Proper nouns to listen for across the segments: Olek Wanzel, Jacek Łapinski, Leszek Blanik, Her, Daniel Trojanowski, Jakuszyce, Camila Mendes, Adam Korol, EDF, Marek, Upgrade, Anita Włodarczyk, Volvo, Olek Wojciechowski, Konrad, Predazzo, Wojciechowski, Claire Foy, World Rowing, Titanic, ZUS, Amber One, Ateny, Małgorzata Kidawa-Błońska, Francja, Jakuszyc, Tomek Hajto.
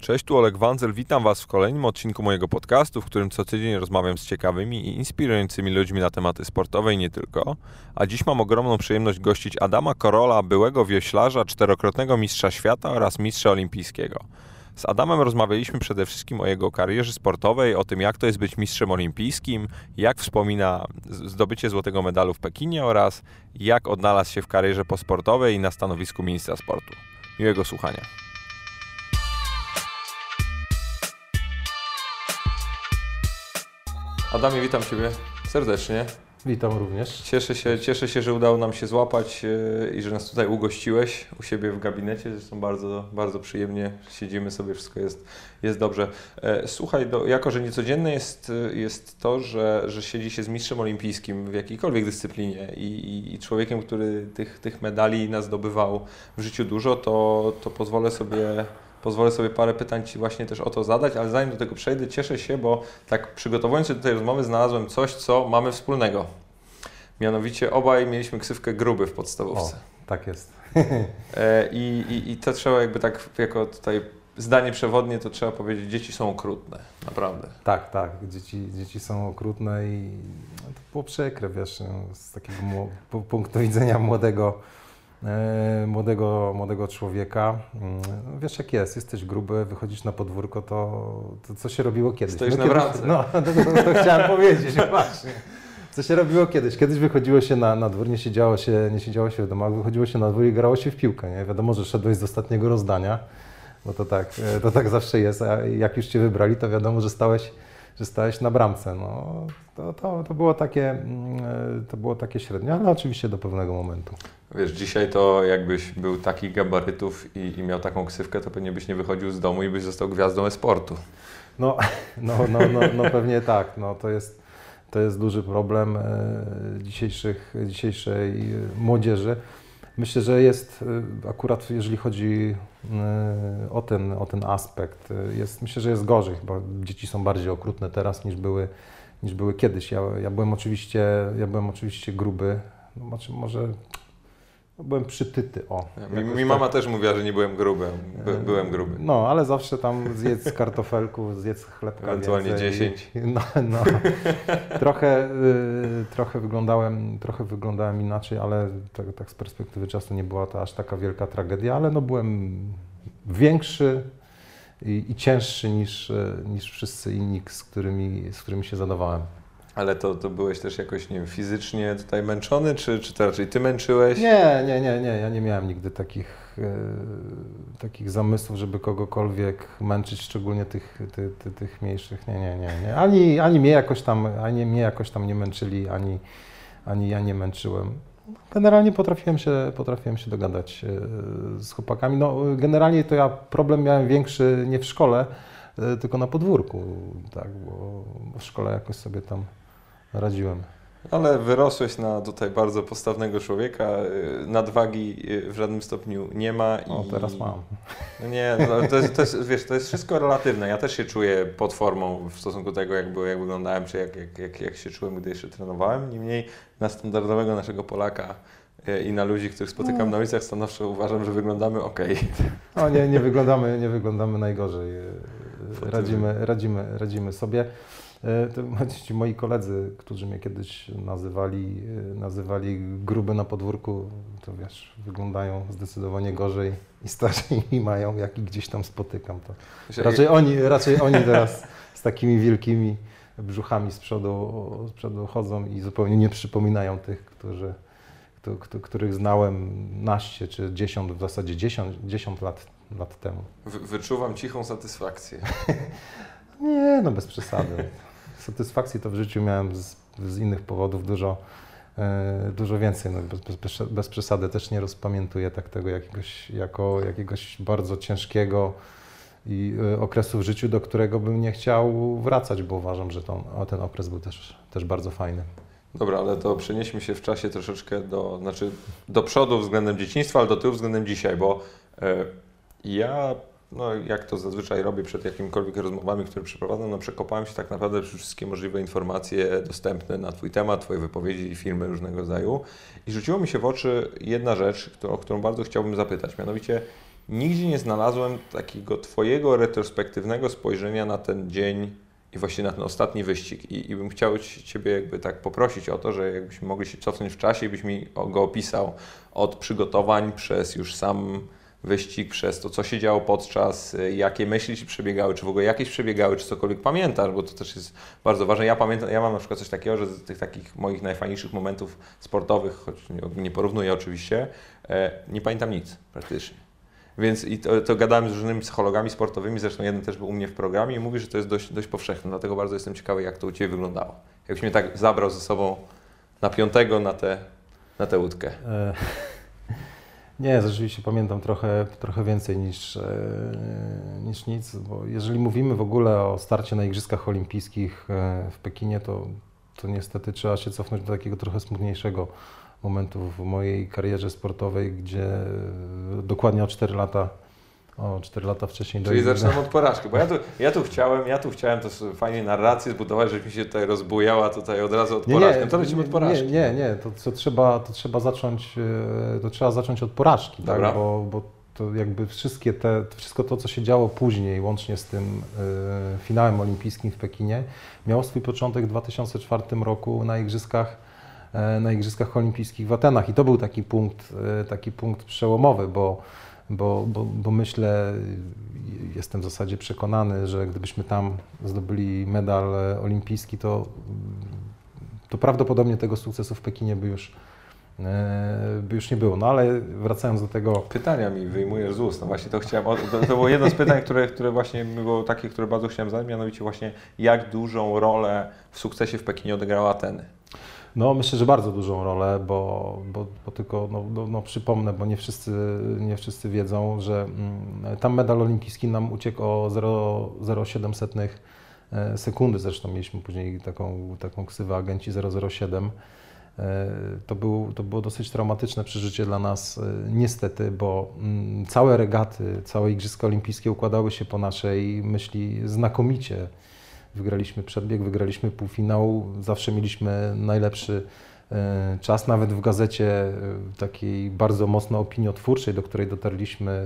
Cześć, tu Olek Wanzel, witam Was w kolejnym odcinku mojego podcastu, w którym co tydzień rozmawiam z ciekawymi i inspirującymi ludźmi na tematy sportowe i nie tylko. A dziś mam ogromną przyjemność gościć Adama Korola, byłego wioślarza, czterokrotnego mistrza świata oraz mistrza olimpijskiego. Z Adamem rozmawialiśmy przede wszystkim o jego karierze sportowej, o tym jak to jest być mistrzem olimpijskim, jak wspomina zdobycie złotego medalu w Pekinie oraz jak odnalazł się w karierze posportowej i na stanowisku ministra sportu. Miłego słuchania. Adamie, witam Ciebie serdecznie. Witam również. Cieszę się, że udało nam się złapać i że nas tutaj ugościłeś u siebie w gabinecie. Zresztą bardzo, bardzo przyjemnie siedzimy sobie, wszystko jest dobrze. Słuchaj, jako że niecodzienne jest to, że siedzi się z mistrzem olimpijskim w jakiejkolwiek dyscyplinie i człowiekiem, który tych medali nas zdobywał w życiu dużo, to pozwolę sobie parę pytań Ci właśnie też o to zadać, ale zanim do tego przejdę, cieszę się, bo tak przygotowując się do tej rozmowy znalazłem coś, co mamy wspólnego. Mianowicie obaj mieliśmy ksywkę Gruby w podstawówce. O, tak jest. I to trzeba jakby tak jako tutaj zdanie przewodnie, to trzeba powiedzieć, dzieci są okrutne, naprawdę. Tak, dzieci są okrutne i to było przykre, wiesz, z takiego punktu widzenia młodego człowieka. Wiesz jak jest, jesteś gruby, wychodzisz na podwórko, to co się robiło kiedyś? Stoisz na bramce. To chciałem powiedzieć, właśnie. Co się robiło kiedyś? Kiedyś wychodziło się na dwór, nie siedziało się w domach, wychodziło się na dwór i grało się w piłkę. Nie? Wiadomo, że szedłeś z ostatniego rozdania, bo to tak zawsze jest, a jak już Cię wybrali, to wiadomo, że stałeś na bramce. No, to było takie średnie, ale oczywiście do pewnego momentu. Wiesz, dzisiaj to jakbyś był takich gabarytów i miał taką ksywkę, to pewnie byś nie wychodził z domu i byś został gwiazdą e-sportu. No pewnie tak. No, to jest duży problem dzisiejszej młodzieży. Myślę, że jest akurat, jeżeli chodzi o ten aspekt, myślę, że jest gorzej. Chyba dzieci są bardziej okrutne teraz niż były kiedyś. Ja byłem oczywiście gruby, znaczy może byłem przytyty. O, mi mama też mówiła, że nie byłem gruby, byłem gruby. No, ale zawsze tam zjedz kartofelków, zjedz chlebka. Ewentualnie 10. Trochę wyglądałem inaczej, ale tak z perspektywy czasu nie była to aż taka wielka tragedia, ale no byłem większy i cięższy niż wszyscy inni, z którymi się zadawałem. Ale to byłeś też jakoś, nie wiem, fizycznie tutaj męczony, czy to raczej Ty męczyłeś? Nie. Ja nie miałem nigdy takich zamysłów, żeby kogokolwiek męczyć, szczególnie tych mniejszych. Nie. Ani mnie jakoś tam nie męczyli, ani ja nie męczyłem. Generalnie potrafiłem się dogadać z chłopakami. No, generalnie to ja problem miałem większy nie w szkole, tylko na podwórku, tak, bo w szkole jakoś sobie tam radziłem. Ale wyrosłeś na tutaj bardzo postawnego człowieka, nadwagi w żadnym stopniu nie ma. Teraz mam. Nie, to jest, wiesz, to jest wszystko relatywne. Ja też się czuję pod formą w stosunku do tego, jak wyglądałem, czy jak się czułem, gdy jeszcze trenowałem. Niemniej na standardowego naszego Polaka i na ludzi, których spotykam na ulicach, stanowczo uważam, że wyglądamy okej. Okay. Nie wyglądamy najgorzej. Radzimy sobie. To moi koledzy, którzy mnie kiedyś nazywali gruby na podwórku, to wiesz, wyglądają zdecydowanie gorzej i starsi mają, jak i gdzieś tam spotykam. To raczej oni teraz z takimi wielkimi brzuchami z przodu chodzą i zupełnie nie przypominają tych, których znałem naście czy 10, w zasadzie 10 lat temu. Wyczuwam cichą satysfakcję. Nie, no bez przesady. Satysfakcji to w życiu miałem z innych powodów dużo więcej. No bez przesady też nie rozpamiętuję tak tego jakiegoś bardzo ciężkiego okresu w życiu, do którego bym nie chciał wracać, bo uważam, że ten okres był też bardzo fajny. Dobra, ale to przenieśmy się w czasie troszeczkę do przodu względem dzieciństwa, ale do tyłu względem dzisiaj, bo ja, no jak to zazwyczaj robię przed jakimikolwiek rozmowami, które przeprowadzam, no przekopałem się tak naprawdę przez wszystkie możliwe informacje dostępne na Twój temat, Twoje wypowiedzi i filmy różnego rodzaju i rzuciło mi się w oczy jedna rzecz, o którą bardzo chciałbym zapytać, mianowicie nigdzie nie znalazłem takiego Twojego retrospektywnego spojrzenia na ten dzień i właśnie na ten ostatni wyścig. I bym chciał Ciebie jakby tak poprosić o to, że jakbyśmy mogli się cofnąć w czasie i byś mi go opisał od przygotowań przez już sam wyścig, przez to, co się działo podczas, jakie myśli Ci przebiegały, czy w ogóle jakieś przebiegały, czy cokolwiek pamiętasz, bo to też jest bardzo ważne. Ja pamiętam, ja mam na przykład coś takiego, że z tych takich moich najfajniejszych momentów sportowych, choć nie porównuję oczywiście, nie pamiętam nic praktycznie. Więc i to gadałem z różnymi psychologami sportowymi, zresztą jeden też był u mnie w programie i mówi, że to jest dość powszechne, dlatego bardzo jestem ciekawy, jak to u Ciebie wyglądało. Jakbyś mnie tak zabrał ze sobą na piątego, na tę łódkę. Nie, rzeczywiście pamiętam trochę więcej niż nic, bo jeżeli mówimy w ogóle o starcie na Igrzyskach Olimpijskich w Pekinie, to niestety trzeba się cofnąć do takiego trochę smutniejszego momentu w mojej karierze sportowej, gdzie dokładnie o 4 lata wcześniej... Czyli zaczynam od porażki, bo ja tu chciałem to fajnie narrację zbudować, żeby mi się tutaj rozbujała tutaj od razu od porażki. To lecimy od porażki. Nie, to trzeba zacząć od porażki, tak? Bo to jakby wszystko to, co się działo później, łącznie z tym finałem olimpijskim w Pekinie, miało swój początek w 2004 roku na Igrzyskach Olimpijskich w Atenach. I to był taki punkt przełomowy, bo myślę, jestem w zasadzie przekonany, że gdybyśmy tam zdobyli medal olimpijski, to prawdopodobnie tego sukcesu w Pekinie by już nie było. No ale wracając do tego... Pytania mi wyjmujesz z ust. No właśnie to chciałem... To było jedno z pytań, które właśnie było takie, które bardzo chciałem zadać, mianowicie właśnie jak dużą rolę w sukcesie w Pekinie odegrała Ateny? No myślę, że bardzo dużą rolę, bo tylko przypomnę, bo nie wszyscy wiedzą, że tam medal olimpijski nam uciekł o 0,07 sekundy. Zresztą mieliśmy później taką ksywę agenci 007. To było dosyć traumatyczne przeżycie dla nas niestety, bo całe regaty, całe Igrzyska Olimpijskie układały się po naszej myśli znakomicie. Wygraliśmy przebieg, wygraliśmy półfinał, zawsze mieliśmy najlepszy czas. Nawet w gazecie takiej bardzo mocno opiniotwórczej, do której dotarliśmy,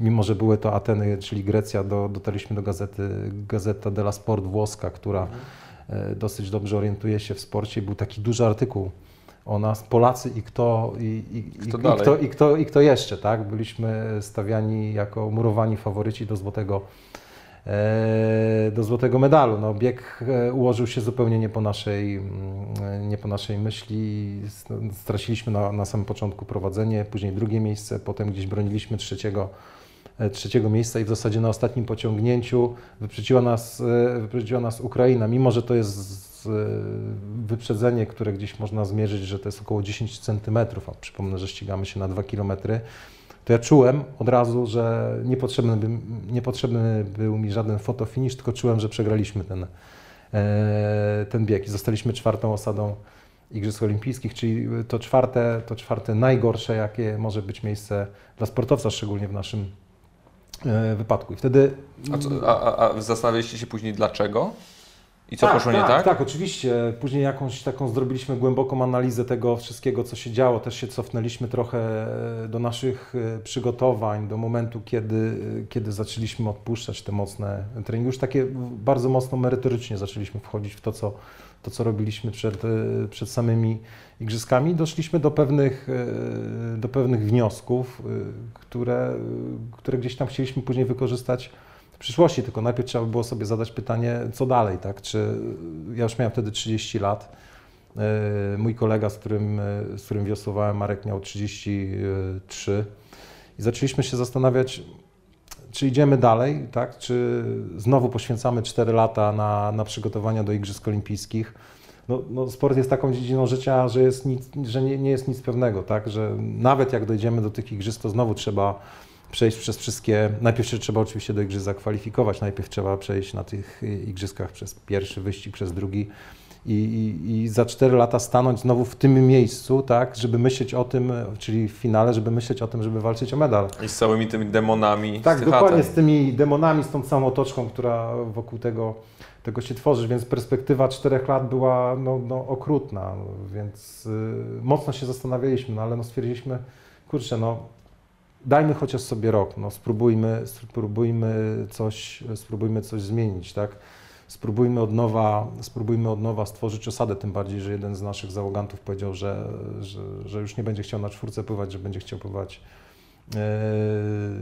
mimo że były to Ateny, czyli Grecja, dotarliśmy do Gazzetta dello Sport włoska, która dosyć dobrze orientuje się w sporcie. Był taki duży artykuł o nas, Polacy i kto jeszcze, tak? Byliśmy stawiani jako murowani faworyci do złotego medalu. No, bieg ułożył się zupełnie nie po naszej myśli. Straciliśmy na samym początku prowadzenie, później drugie miejsce, potem gdzieś broniliśmy trzeciego miejsca i w zasadzie na ostatnim pociągnięciu wyprzedziła nas Ukraina, mimo że to jest wyprzedzenie, które gdzieś można zmierzyć, że to jest około 10 cm, a przypomnę, że ścigamy się na 2 km. To ja czułem od razu, że niepotrzebny był mi żaden fotofinisz, tylko czułem, że przegraliśmy ten bieg i zostaliśmy czwartą osadą Igrzysk Olimpijskich, czyli to czwarte najgorsze, jakie może być miejsce dla sportowca, szczególnie w naszym wypadku. I wtedy... A zastanawialiście się później dlaczego? I co poszło nie tak? Tak, oczywiście. Później jakąś taką zrobiliśmy głęboką analizę tego wszystkiego, co się działo. Też się cofnęliśmy trochę do naszych przygotowań, do momentu, kiedy zaczęliśmy odpuszczać te mocne treningi. Już takie bardzo mocno merytorycznie zaczęliśmy wchodzić w to, co robiliśmy przed samymi igrzyskami. Doszliśmy do pewnych wniosków, które gdzieś tam chcieliśmy później wykorzystać w przyszłości, tylko najpierw trzeba było sobie zadać pytanie, co dalej, tak? Czy ja już miałem wtedy 30 lat, mój kolega, z którym wiosłowałem, Marek, miał 33 i zaczęliśmy się zastanawiać, czy idziemy dalej, tak? Czy znowu poświęcamy 4 lata na przygotowania do Igrzysk Olimpijskich. No, sport jest taką dziedziną życia, że nie jest nic pewnego, tak? Że nawet jak dojdziemy do tych igrzysk, to znowu trzeba przejść przez wszystkie, najpierw się trzeba oczywiście do igrzysk zakwalifikować, najpierw trzeba przejść na tych igrzyskach przez pierwszy wyścig, przez drugi i za 4 lata stanąć znowu w tym miejscu, tak, żeby myśleć o tym, czyli w finale, żeby myśleć o tym, żeby walczyć o medal. I z całymi tymi demonami. Tak, dokładnie, z tymi demonami, z tą całą otoczką, która wokół tego się tworzy, więc perspektywa 4 lat była okrutna, więc mocno się zastanawialiśmy, ale stwierdziliśmy, kurczę, dajmy chociaż sobie rok, no, spróbujmy coś zmienić, tak? Spróbujmy od nowa stworzyć osadę, tym bardziej, że jeden z naszych załogantów powiedział, że już nie będzie chciał na czwórce pływać, że będzie chciał pływać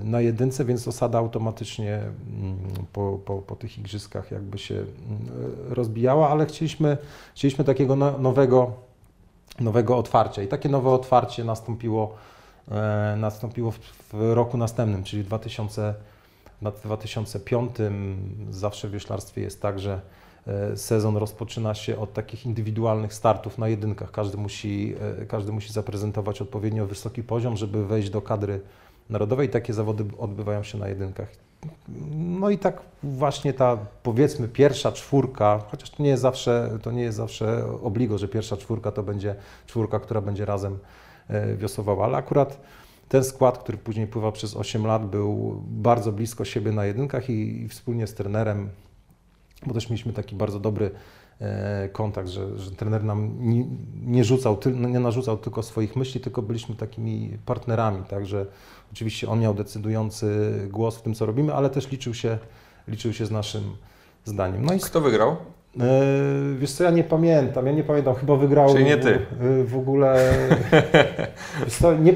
na jedynce, więc osada automatycznie po tych igrzyskach jakby się rozbijała, ale chcieliśmy takiego nowego otwarcia i takie nowe otwarcie nastąpiło w roku następnym, czyli w 2005. Zawsze w wioślarstwie jest tak, że sezon rozpoczyna się od takich indywidualnych startów na jedynkach. Każdy musi zaprezentować odpowiednio wysoki poziom, żeby wejść do kadry narodowej. Takie zawody odbywają się na jedynkach. No i tak właśnie ta, powiedzmy, pierwsza czwórka, chociaż to nie jest zawsze obligo, że pierwsza czwórka to będzie czwórka, która będzie razem wiosłowała, ale akurat ten skład, który później pływa przez 8 lat, był bardzo blisko siebie na jedynkach i wspólnie z trenerem, bo też mieliśmy taki bardzo dobry kontakt, że trener nam nie narzucał tylko swoich myśli, tylko byliśmy takimi partnerami, także oczywiście on miał decydujący głos w tym, co robimy, ale też liczył się z naszym zdaniem. No i kto wygrał? Wiesz co, ja nie pamiętam, chyba wygrał... Czyli nie ty. W ogóle... Wiesz co, nie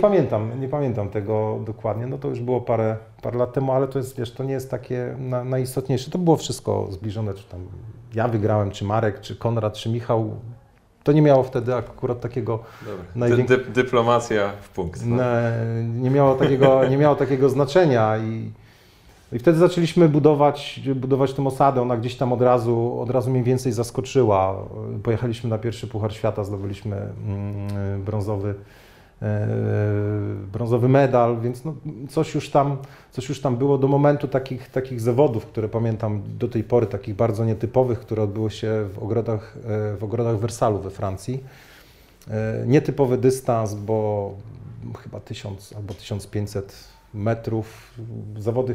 pamiętam tego dokładnie, no to już było parę lat temu, ale to jest, wiesz, to nie jest takie najistotniejsze, to było wszystko zbliżone, czy tam ja wygrałem, czy Marek, czy Konrad, czy Michał, to nie miało wtedy akurat takiego... Dyplomacja w punkt. No. Nie miało takiego znaczenia I wtedy zaczęliśmy budować tę osadę, ona gdzieś tam od razu mniej więcej zaskoczyła. Pojechaliśmy na pierwszy Puchar Świata, zdobyliśmy brązowy medal, więc no coś już tam było do momentu takich zawodów, które pamiętam do tej pory, takich bardzo nietypowych, które odbyło się w ogrodach Wersalu we Francji. Nietypowy dystans, bo chyba 1000 albo 1500 metrów, zawody,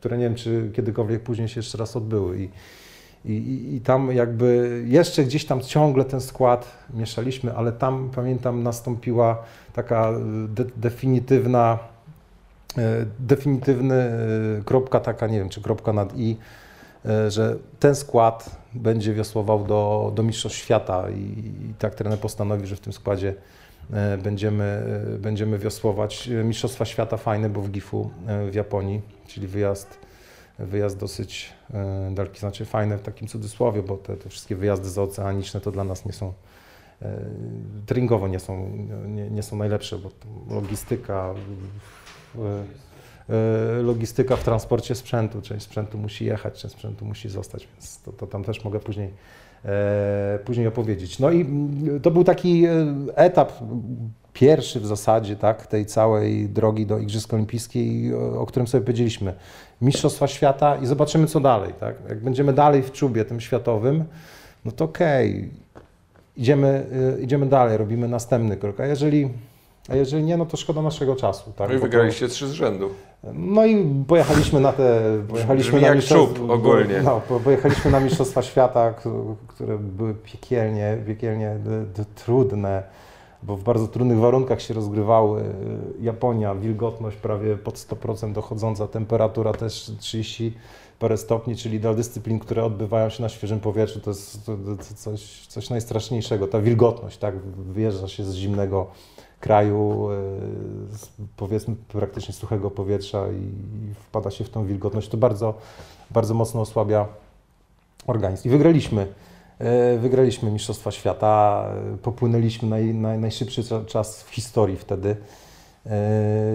które nie wiem, czy kiedykolwiek później się jeszcze raz odbyły. I tam jakby jeszcze gdzieś tam ciągle ten skład mieszaliśmy, ale tam, pamiętam, nastąpiła taka definitywny kropka taka, nie wiem, czy kropka nad i, że ten skład będzie wiosłował do Mistrzostw Świata i tak trener postanowił, że w tym składzie będziemy wiosłować Mistrzostwa Świata. Fajne, bo w Gifu w Japonii, czyli wyjazd dosyć daleki, znaczy fajne w takim cudzysłowie, bo te wszystkie wyjazdy zaoceaniczne to dla nas nie są, treningowo nie są najlepsze, bo logistyka w transporcie sprzętu, część sprzętu musi jechać, część sprzętu musi zostać, więc to tam też mogę później opowiedzieć. No i to był taki etap pierwszy w zasadzie, tak, tej całej drogi do Igrzysk Olimpijskich, o którym sobie powiedzieliśmy. Mistrzostwa Świata i zobaczymy, co dalej, tak? Jak będziemy dalej w czubie tym światowym, no to okej, idziemy dalej, robimy następny krok, a jeżeli nie, no to szkoda naszego czasu. Tak? No i wygraliście 3 z rzędu. No i pojechaliśmy na te... Brzmi jak czub ogólnie. No, pojechaliśmy na Mistrzostwa Świata, które były piekielnie trudne, bo w bardzo trudnych warunkach się rozgrywały. Japonia, wilgotność prawie pod 100%, dochodząca temperatura też 30 parę stopni, czyli dla dyscyplin, które odbywają się na świeżym powietrzu, to jest coś najstraszniejszego. Ta wilgotność, tak, wyjeżdża się z zimnego kraju, powiedzmy, praktycznie suchego powietrza i wpada się w tą wilgotność, to bardzo, bardzo mocno osłabia organizm. I wygraliśmy Mistrzostwa Świata, popłynęliśmy najszybszy czas w historii wtedy.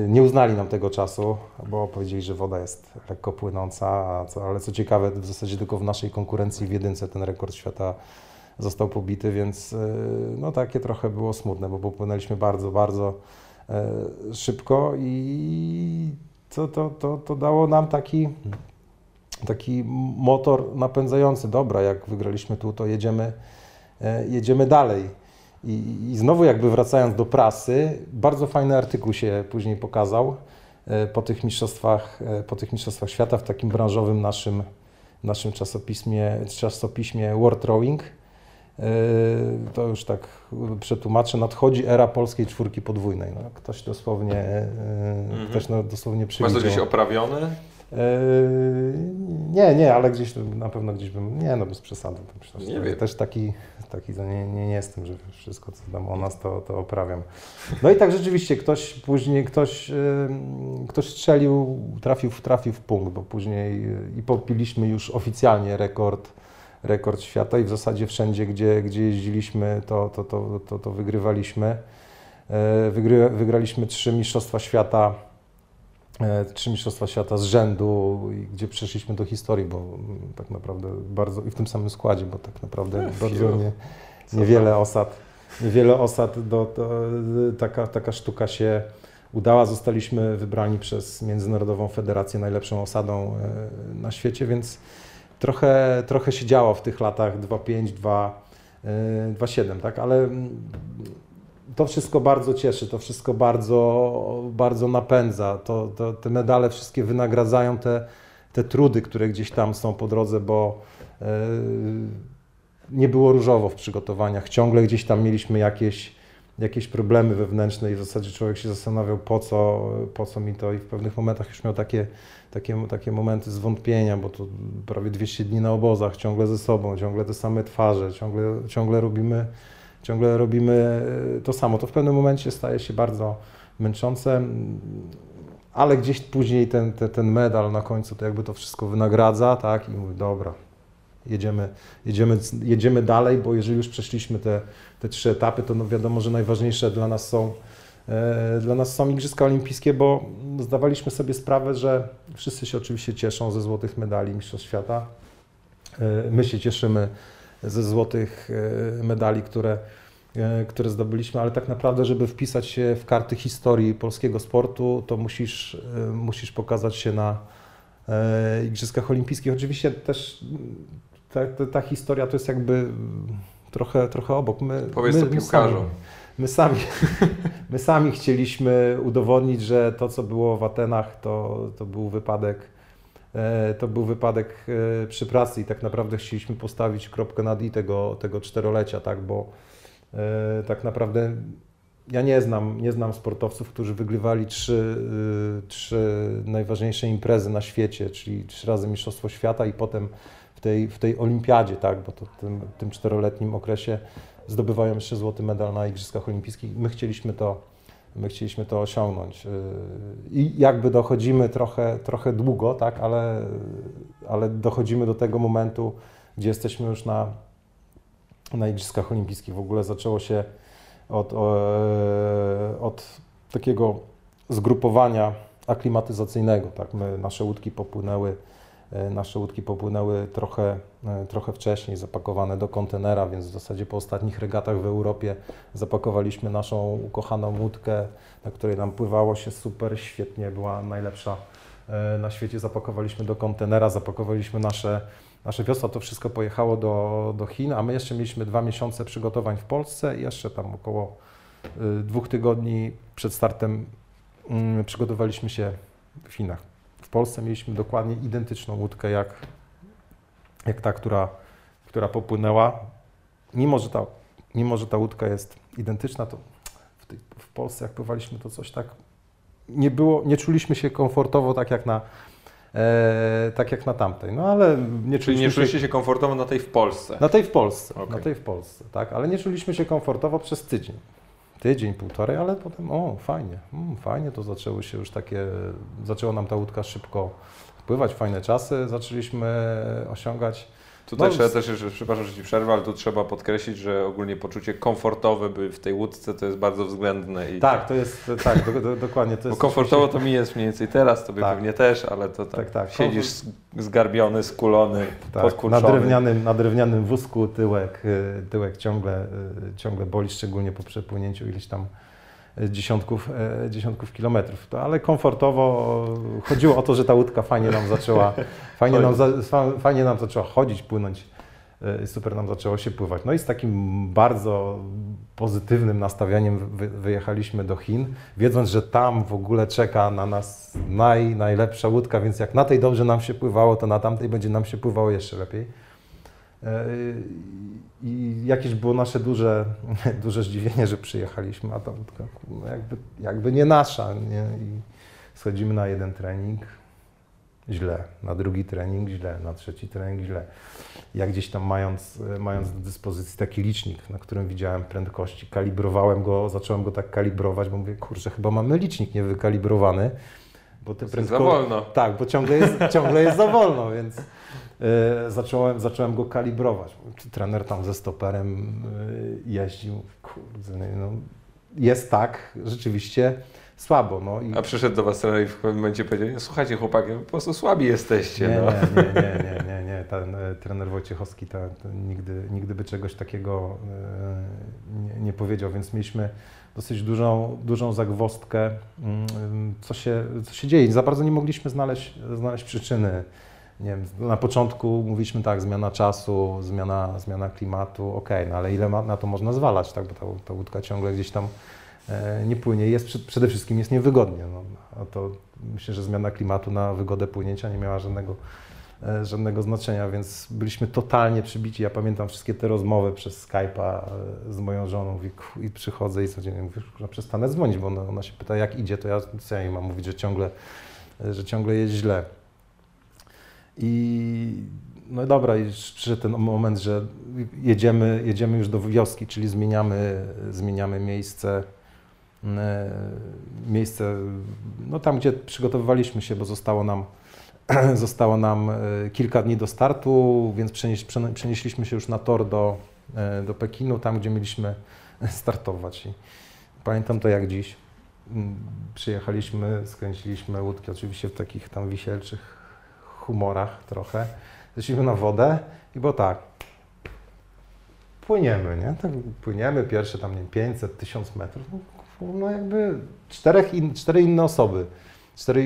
Nie uznali nam tego czasu, bo powiedzieli, że woda jest lekko płynąca, ale co ciekawe, w zasadzie tylko w naszej konkurencji w jedynce ten rekord świata został pobity, więc no takie trochę było smutne, bo popłynęliśmy bardzo, bardzo szybko i to dało nam taki motor napędzający. Dobra, jak wygraliśmy tu, to jedziemy dalej. I znowu jakby wracając do prasy, bardzo fajny artykuł się później pokazał po tych mistrzostwach świata w takim branżowym naszym czasopiśmie World Rowing. to już tak przetłumaczę, nadchodzi era polskiej czwórki podwójnej. No, ktoś dosłownie przewidział. Masz gdzieś oprawiony? Nie, ale gdzieś na pewno no bez przesady. Też taki nie jestem, że wszystko co tam o nas to oprawiam. No i tak rzeczywiście ktoś strzelił, trafił w punkt, bo później i popiliśmy już oficjalnie rekord świata i w zasadzie wszędzie, gdzie jeździliśmy, to wygrywaliśmy. Wygraliśmy 3 mistrzostwa świata z rzędu, gdzie przeszliśmy do historii, bo tak naprawdę i w tym samym składzie, bo tak naprawdę niewiele osad taka sztuka się udała. Zostaliśmy wybrani przez Międzynarodową Federację najlepszą osadą na świecie, więc trochę się działo w tych latach 2.5, 2.7, tak? Ale to wszystko bardzo cieszy, to wszystko bardzo napędza, te medale wszystkie wynagradzają te trudy, które gdzieś tam są po drodze, bo nie było różowo w przygotowaniach, ciągle gdzieś tam mieliśmy jakieś problemy wewnętrzne i w zasadzie człowiek się zastanawiał, po co mi to, i w pewnych momentach już miał takie momenty zwątpienia, bo to prawie 200 dni na obozach, ciągle ze sobą, ciągle te same twarze, ciągle robimy to samo. To w pewnym momencie staje się bardzo męczące, ale gdzieś później ten medal na końcu to jakby to wszystko wynagradza, tak? I mówi, dobra, jedziemy dalej, bo jeżeli już przeszliśmy te 3 etapy, to no wiadomo, że najważniejsze dla nas są Igrzyska Olimpijskie, bo zdawaliśmy sobie sprawę, że wszyscy się oczywiście cieszą ze złotych medali Mistrzostw Świata. My się cieszymy ze złotych medali, które zdobyliśmy, ale tak naprawdę, żeby wpisać się w karty historii polskiego sportu, to musisz pokazać się na Igrzyskach Olimpijskich. Oczywiście też ta historia to jest jakby trochę obok. Powiedz to piłkarzom. My sami chcieliśmy udowodnić, że to, co było w Atenach, to był wypadek przy pracy i tak naprawdę chcieliśmy postawić kropkę nad i tego 4-lecia, tak? Bo tak naprawdę ja nie znam sportowców, którzy wygrywali 3 najważniejsze imprezy na świecie, czyli 3 razy Mistrzostwo Świata i potem w tej olimpiadzie, tak? Bo to w tym 4-letnim okresie zdobywają jeszcze złoty medal na Igrzyskach Olimpijskich. My chcieliśmy to osiągnąć i jakby dochodzimy trochę długo, tak, ale dochodzimy do tego momentu, gdzie jesteśmy już na Igrzyskach Olimpijskich. W ogóle zaczęło się od takiego zgrupowania aklimatyzacyjnego. Tak. Nasze łódki popłynęły trochę wcześniej, zapakowane do kontenera, więc w zasadzie po ostatnich regatach w Europie zapakowaliśmy naszą ukochaną łódkę, na której nam pływało się super, świetnie, była najlepsza na świecie. Zapakowaliśmy do kontenera, zapakowaliśmy nasze wiosła, to wszystko pojechało do Chin, a my jeszcze mieliśmy 2 miesiące przygotowań w Polsce i jeszcze tam około 2 tygodni przed startem przygotowaliśmy się w Chinach. W Polsce mieliśmy dokładnie identyczną łódkę jak ta, która popłynęła. Mimo że ta łódka jest identyczna, to w Polsce jak pływaliśmy, to coś tak nie było, nie czuliśmy się komfortowo tak jak na tamtej. No ale nie czuliście się komfortowo na tej w Polsce. Okay. Na tej w Polsce, tak, ale nie czuliśmy się komfortowo przez tydzień. Tydzień, półtorej, ale potem fajnie, to zaczęły się już zaczęła nam ta łódka szybko wpływać, fajne czasy zaczęliśmy osiągać. Tutaj trzeba też, przepraszam, że Ci przerwę, ale tu trzeba podkreślić, że ogólnie poczucie komfortowe w tej łódce to jest bardzo względne. I tak, to jest, tak, dokładnie. To jest, bo komfortowo to mi jest mniej więcej teraz, Tobie tak, pewnie też, ale to tak. Siedzisz zgarbiony, skulony, tak, podkurczony. Na drewnianym wózku tyłek ciągle boli, szczególnie po przepłynięciu ileś tam dziesiątków kilometrów, ale komfortowo chodziło o to, że ta łódka fajnie nam zaczęła chodzić, płynąć, super nam zaczęło się pływać. No i z takim bardzo pozytywnym nastawieniem wyjechaliśmy do Chin, wiedząc, że tam w ogóle czeka na nas najlepsza łódka, więc jak na tej dobrze nam się pływało, to na tamtej będzie nam się pływało jeszcze lepiej. I jakieś było nasze duże zdziwienie, że przyjechaliśmy, a tam no jakby nie nasza, nie? I schodzimy na jeden trening, źle, na drugi trening, źle, na trzeci trening, źle. Ja gdzieś tam mając do dyspozycji taki licznik, na którym widziałem prędkości, kalibrowałem go, zacząłem go tak kalibrować, bo mówię, kurczę, chyba mamy licznik niewykalibrowany, bo te prędkości... Za wolno. Tak, bo ciągle jest za wolno, więc... Zacząłem go kalibrować. Trener tam ze stoperem jeździł. Kurde, no, jest tak, rzeczywiście słabo. No, i... A przyszedł do was trener i w pewnym momencie powiedział: słuchajcie, chłopaki, po prostu słabi jesteście. Nie, no. nie. Ten trener Wojciechowski nigdy by czegoś takiego nie powiedział, więc mieliśmy dosyć dużą zagwozdkę, co się dzieje. Za bardzo nie mogliśmy znaleźć przyczyny. Nie wiem, na początku mówiliśmy tak, zmiana czasu, zmiana klimatu, okej, no ale ile na to można zwalać, tak, bo ta łódka ciągle gdzieś tam nie płynie, jest, przede wszystkim jest niewygodnie, no, a to myślę, że zmiana klimatu na wygodę płynięcia nie miała żadnego znaczenia, więc byliśmy totalnie przybici. Ja pamiętam wszystkie te rozmowy przez Skype'a z moją żoną, mówię, i przychodzę i codziennie mówię, że przestanę dzwonić, bo ona się pyta, jak idzie, to ja jej mam mówić, że ciągle jest źle. I no dobra, już przyszedł ten moment, że jedziemy już do wioski, czyli zmieniamy miejsce, no tam, gdzie przygotowywaliśmy się, bo zostało nam kilka dni do startu, więc przenieśliśmy się już na tor do Pekinu, tam, gdzie mieliśmy startować. I pamiętam to jak dziś. Przyjechaliśmy, skręciliśmy łódki, oczywiście w takich tam wisielczych humorach trochę, zeszliśmy na wodę i było tak, płyniemy, nie? Tak płyniemy, pierwsze tam, nie wiem, 500, 1000 metrów, no jakby cztery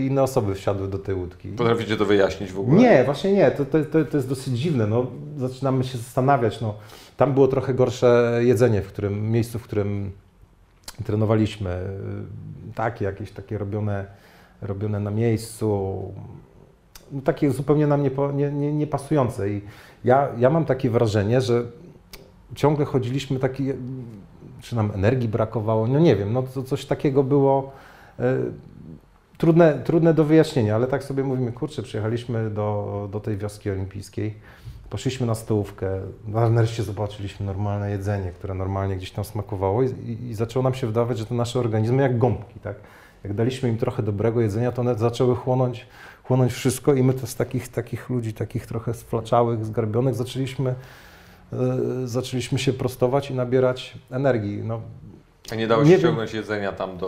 inne osoby wsiadły do tej łódki. Potraficie to wyjaśnić w ogóle? Nie, właśnie nie, to jest dosyć dziwne, no zaczynamy się zastanawiać, no tam było trochę gorsze jedzenie w którym trenowaliśmy, jakieś takie robione na miejscu, no, takie zupełnie nam nie pasujące i ja mam takie wrażenie, że ciągle chodziliśmy taki, czy nam energii brakowało, no nie wiem, no to coś takiego było trudne do wyjaśnienia, ale tak sobie mówimy, kurczę, przyjechaliśmy do tej wioski olimpijskiej, poszliśmy na stołówkę, nareszcie zobaczyliśmy normalne jedzenie, które normalnie gdzieś tam smakowało i zaczęło nam się wydawać, że te nasze organizmy jak gąbki, tak? Jak daliśmy im trochę dobrego jedzenia, to one zaczęły chłonąć wszystko i my to z takich ludzi, takich trochę sflaczałych, zgarbionych, zaczęliśmy się prostować i nabierać energii. No, a nie dało się ściągnąć jedzenia tam do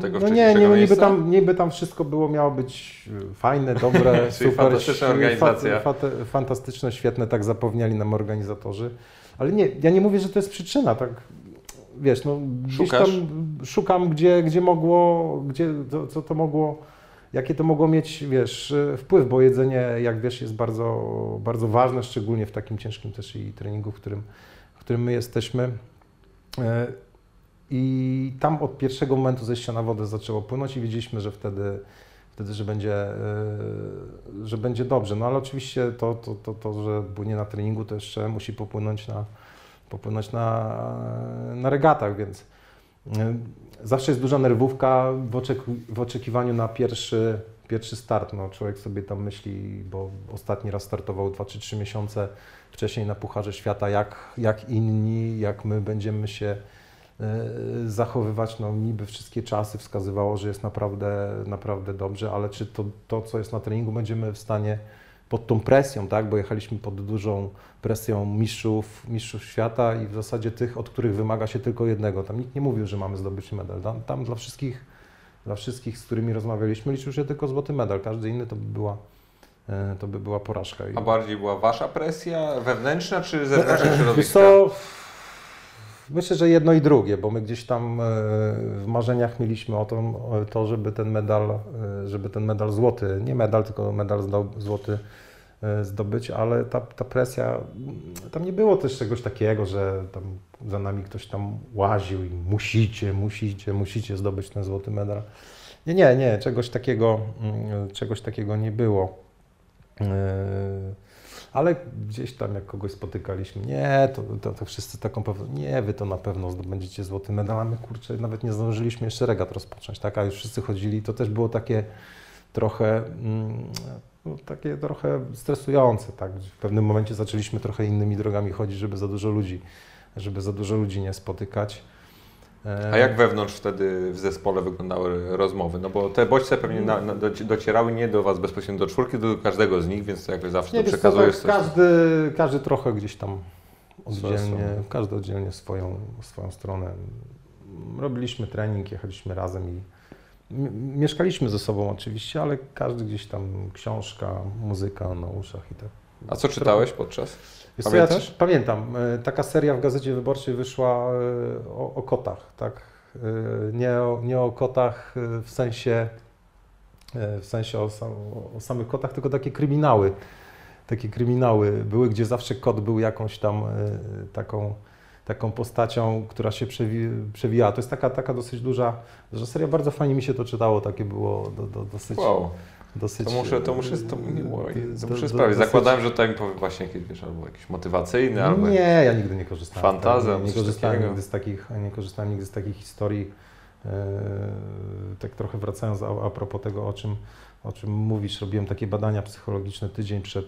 tego wcześniejszego miejsca? Niby tam wszystko miało być fajne, dobre, super, fantastyczna organizacja. Fantastyczne, świetne, tak zapewniali nam organizatorzy. Ale nie, ja nie mówię, że to jest przyczyna, tak. Wiesz, no, gdzieś tam szukam, jakie to mogło mieć, wiesz, wpływ, bo jedzenie, jak wiesz, jest bardzo, bardzo ważne, szczególnie w takim ciężkim też i treningu, w którym my jesteśmy. I tam od pierwszego momentu zejścia na wodę zaczęło płynąć i wiedzieliśmy, że wtedy że będzie dobrze. No ale oczywiście to, że płynie na treningu, to jeszcze musi popłynąć na regatach, więc zawsze jest duża nerwówka w oczekiwaniu na pierwszy start. No, człowiek sobie tam myśli, bo ostatni raz startował 2 czy 3 miesiące wcześniej na Pucharze Świata, jak inni, jak my będziemy się zachowywać. No, niby wszystkie czasy wskazywało, że jest naprawdę dobrze, ale czy to, co jest na treningu, będziemy w stanie pod tą presją, tak? Bo jechaliśmy pod dużą presją mistrzów świata i w zasadzie tych, od których wymaga się tylko jednego. Tam nikt nie mówił, że mamy zdobyć medal. Tam dla wszystkich, z którymi rozmawialiśmy, liczył się tylko złoty medal. Każdy inny to by była porażka. A bardziej była wasza presja wewnętrzna czy zewnętrzna środowiska? Myślę, że jedno i drugie, bo my gdzieś tam w marzeniach mieliśmy o to, żeby ten medal złoty, nie medal, tylko medal złoty zdobyć, ale ta presja, tam nie było też czegoś takiego, że tam za nami ktoś tam łaził i musicie zdobyć ten złoty medal. Nie, czegoś takiego nie było. ale gdzieś tam jak kogoś spotykaliśmy, nie, to wszyscy taką pewność, nie, wy to na pewno zdobędziecie złoty medal, a my, kurczę, nawet nie zdążyliśmy jeszcze regat rozpocząć, tak, a już wszyscy chodzili, to też było takie trochę, stresujące, tak, w pewnym momencie zaczęliśmy trochę innymi drogami chodzić, żeby za dużo ludzi nie spotykać. A jak wewnątrz wtedy w zespole wyglądały rozmowy? No bo te bodźce pewnie docierały nie do Was bezpośrednio do czwórki, do każdego z nich, więc to jakoś zawsze nie, to przekazujesz tak, coś. Każdy trochę gdzieś tam oddzielnie, każdy oddzielnie swoją stronę. Robiliśmy trening, jechaliśmy razem i mieszkaliśmy ze sobą oczywiście, ale każdy gdzieś tam książka, muzyka na uszach i tak. A co czytałeś podczas? Pamiętasz? Ja pamiętam. Taka seria w Gazecie Wyborczej wyszła o kotach, tak? Nie o kotach w sensie o samych kotach, tylko takie kryminały. Takie kryminały były, gdzie zawsze kot był jakąś tam taką postacią, która się przewijała. To jest taka dosyć duża seria. Bardzo fajnie mi się to czytało, takie było dosyć... Wow. To muszę sprawdzić. Zakładałem, że to mi powie właśnie jakieś, wiesz, albo jakieś motywacyjne, albo... Nie, ja nigdy nie korzystałem. Fantazja, nie korzystałem nigdy z takich historii. Tak trochę wracając a propos tego, o czym mówisz, robiłem takie badania psychologiczne tydzień przed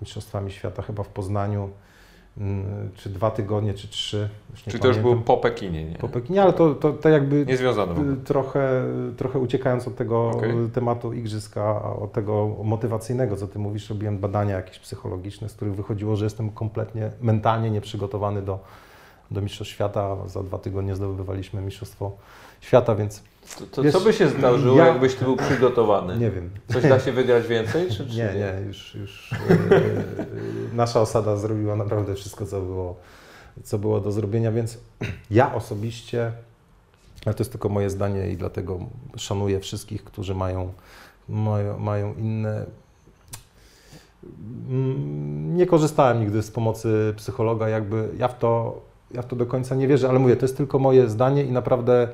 Mistrzostwami Świata chyba w Poznaniu. Czy 2 tygodnie, czy 3. Czyli to już było po Pekinie, nie? Po Pekinie, ale to jakby trochę uciekając od tego tematu igrzyska, od tego motywacyjnego, co ty mówisz, robiłem badania jakieś psychologiczne, z których wychodziło, że jestem kompletnie mentalnie nieprzygotowany do Mistrzostw Świata. Za 2 tygodnie zdobywaliśmy Mistrzostwo Świata, więc... co by się zdarzyło, jakbyś ty był przygotowany? Nie wiem. Coś da się wygrać więcej? Czy nie? Już nasza osada zrobiła naprawdę wszystko, co było do zrobienia, więc ja osobiście, ale to jest tylko moje zdanie i dlatego szanuję wszystkich, którzy mają inne... Nie korzystałem nigdy z pomocy psychologa, jakby ja w to do końca nie wierzę, ale mówię, to jest tylko moje zdanie i naprawdę...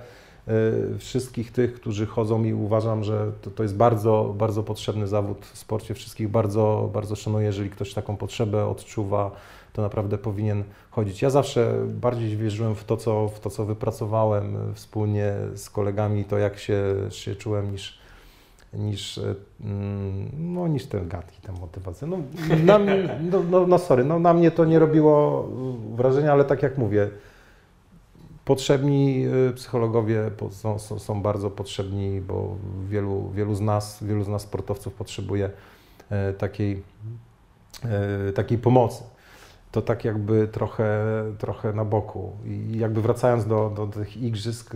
wszystkich tych, którzy chodzą i uważam, że to jest bardzo, bardzo potrzebny zawód w sporcie. Wszystkich bardzo, bardzo szanuję, jeżeli ktoś taką potrzebę odczuwa, to naprawdę powinien chodzić. Ja zawsze bardziej wierzyłem w to, co wypracowałem wspólnie z kolegami, to jak się czułem, niż te gadki, te motywacje. Na mnie to nie robiło wrażenia, ale tak jak mówię, potrzebni psychologowie są bardzo potrzebni, bo wielu z nas sportowców potrzebuje takiej pomocy. To tak jakby trochę na boku. I jakby wracając do tych igrzysk,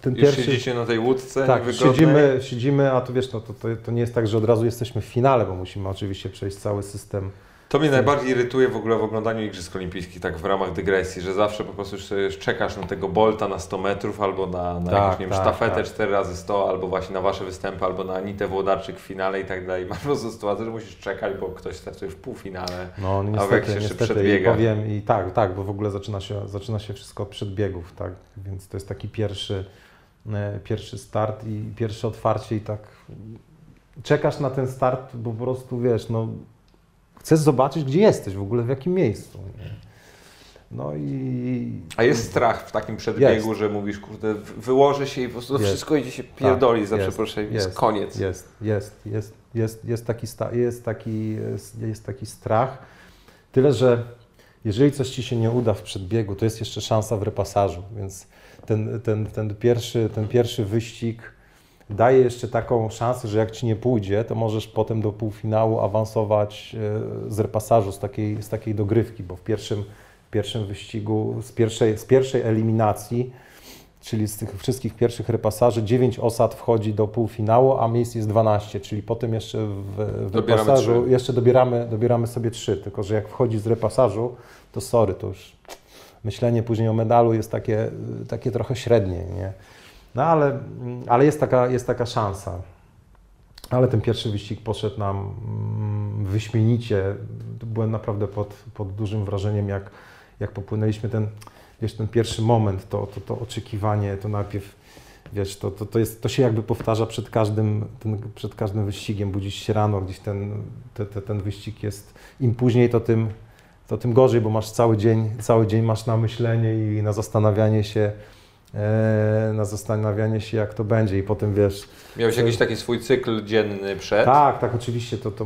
ten pierwszy... Już siedzicie na tej łódce? Tak, siedzimy, a to wiesz, no, to nie jest tak, że od razu jesteśmy w finale, bo musimy oczywiście przejść cały system. To mnie najbardziej irytuje w ogóle w oglądaniu Igrzysk Olimpijskich, tak w ramach dygresji, że zawsze po prostu już czekasz na tego Bolta na 100 metrów albo na jakąś sztafetę 4x100, albo właśnie na Wasze występy, albo na Anitę Włodarczyk w finale i tak dalej. Masz po prostu sytuację, że musisz czekać, bo ktoś startuje w półfinale, no, niestety, a jak się jeszcze przedbiega. I powiem, bo w ogóle zaczyna się wszystko od przedbiegów, tak, więc to jest taki pierwszy start i pierwsze otwarcie i tak czekasz na ten start, bo po prostu wiesz, no... Chcesz zobaczyć, gdzie jesteś, w ogóle w jakim miejscu. No i... A jest strach w takim przedbiegu, że mówisz, kurde, wyłożę się i po prostu wszystko idzie się pierdoli, jest koniec. Jest taki strach. Tyle, że jeżeli coś Ci się nie uda w przedbiegu, to jest jeszcze szansa w repasażu, więc ten pierwszy wyścig daje jeszcze taką szansę, że jak Ci nie pójdzie, to możesz potem do półfinału awansować z repasażu, z takiej dogrywki, bo w pierwszym wyścigu, z pierwszej eliminacji, czyli z tych wszystkich pierwszych repasaży, 9 osad wchodzi do półfinału, a miejsc jest 12, czyli potem jeszcze w repasażu jeszcze dobieramy sobie 3, tylko że jak wchodzi z repasażu, to sorry, to już myślenie później o medalu jest takie trochę średnie, nie? No ale jest taka szansa, ale ten pierwszy wyścig poszedł nam wyśmienicie, byłem naprawdę pod dużym wrażeniem, jak popłynęliśmy ten pierwszy moment, to oczekiwanie, to najpierw Wiesz, to się jakby powtarza przed każdym wyścigiem. Budzisz się rano, gdzieś ten wyścig jest. Im później, to tym gorzej, bo masz cały dzień masz na myślenie i na zastanawianie się, jak to będzie i potem wiesz... Miałeś jakiś taki swój cykl dzienny przed? Tak, oczywiście, to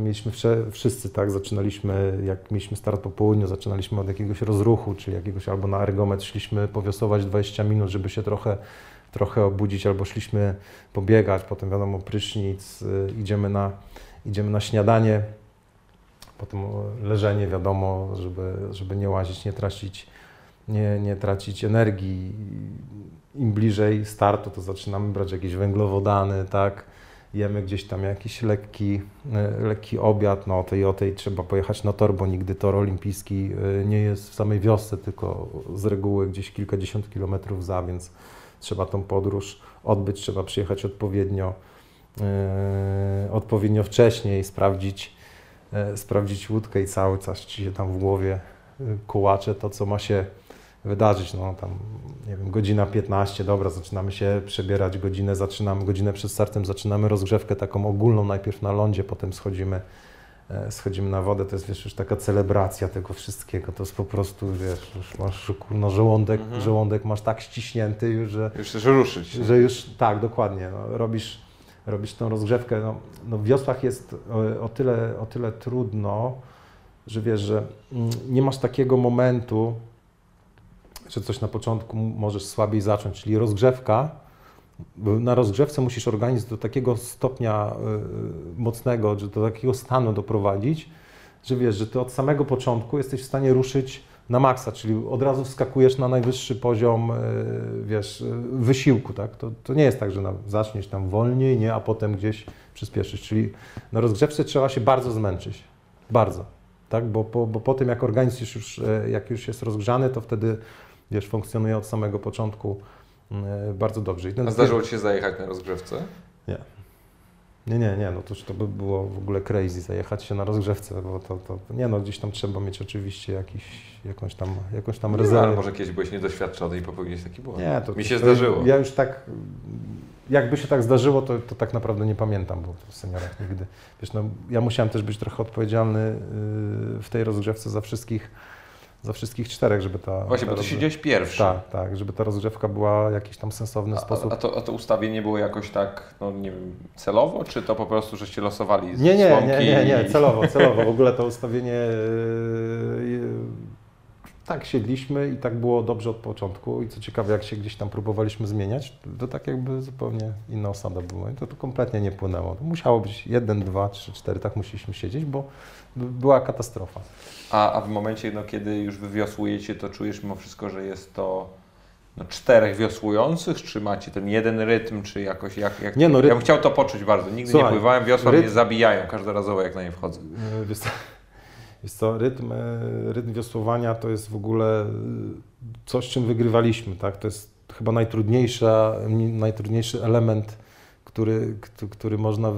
mieliśmy wszyscy, tak, zaczynaliśmy, jak mieliśmy start po południu, zaczynaliśmy od jakiegoś rozruchu, czyli jakiegoś albo na ergometr szliśmy powiosować 20 minut, żeby się trochę obudzić, albo szliśmy pobiegać, potem wiadomo prysznic, idziemy na śniadanie, potem leżenie, wiadomo, żeby nie łazić, nie tracić energii. Im bliżej startu, to zaczynamy brać jakieś węglowodany, tak? Jemy gdzieś tam jakiś lekki obiad, no o tej trzeba pojechać na tor, bo nigdy tor olimpijski nie jest w samej wiosce, tylko z reguły gdzieś kilkadziesiąt kilometrów za, więc trzeba tą podróż odbyć, trzeba przyjechać odpowiednio wcześniej, sprawdzić łódkę i cały czas ci się tam w głowie kołacze to, co ma się wydarzyć, no tam, nie wiem, godzina 15, dobra, zaczynamy się przebierać, godzinę przed startem zaczynamy rozgrzewkę taką ogólną, najpierw na lądzie, potem schodzimy na wodę, to jest, wiesz, już taka celebracja tego wszystkiego, to jest po prostu, wiesz, już masz, kurno, żołądek masz tak ściśnięty już, że... Już chcesz ruszyć. Że już, tak, dokładnie, no, robisz tą rozgrzewkę, no w wiosłach jest o tyle trudno, że wiesz, że nie masz takiego momentu, że coś na początku możesz słabiej zacząć, czyli rozgrzewka, na rozgrzewce musisz organizm do takiego stopnia mocnego, że do takiego stanu doprowadzić, że wiesz, że ty od samego początku jesteś w stanie ruszyć na maksa, czyli od razu wskakujesz na najwyższy poziom, wiesz, wysiłku, tak? To nie jest tak, że zaczniesz tam wolniej, nie, a potem gdzieś przyspieszysz, czyli na rozgrzewce trzeba się bardzo zmęczyć, bardzo. Tak? Bo po tym, jak organizm już jest rozgrzany, to wtedy, wiesz, funkcjonuje od samego początku bardzo dobrze. A zdarzyło ci się zajechać na rozgrzewce? Nie. Nie, no to by było w ogóle crazy zajechać się na rozgrzewce, bo gdzieś tam trzeba mieć oczywiście jakąś tam rezerwę. Ale może kiedyś byłeś niedoświadczony i popełniłeś taki błąd. Nie, to mi się zdarzyło. Ja już tak, jakby się tak zdarzyło, to tak naprawdę nie pamiętam, bo w seniorach nigdy. Wiesz, no, ja musiałem też być trochę odpowiedzialny w tej rozgrzewce za wszystkich czterech, żeby ta... Właśnie, bo ty siedziałeś pierwszy. Tak, żeby ta rozgrzewka była w jakiś tam sensowny sposób. A to ustawienie było jakoś tak, no nie wiem, celowo, czy to po prostu, żeście losowali z słomki? Nie, celowo. W ogóle to ustawienie... Tak siedliśmy i tak było dobrze od początku i co ciekawe, jak się gdzieś tam próbowaliśmy zmieniać, to tak jakby zupełnie inna osada była i to kompletnie nie płynęło. Musiało być 1, 2, 3, 4, tak musieliśmy siedzieć, bo była katastrofa. A w momencie, no, kiedy już wywiosłujecie, to czujesz mimo wszystko, że jest to... No, 4 wiosłujących, czy macie ten jeden rytm, czy jakoś, jak... Nie, no, rytm... Ja bym chciał to poczuć bardzo, nigdy nie pływałem, wiosła mnie zabijają każdorazowo, jak na nie wchodzę. Jest to rytm wiosłowania to jest w ogóle coś, czym wygrywaliśmy, tak? To jest chyba najtrudniejszy element, który można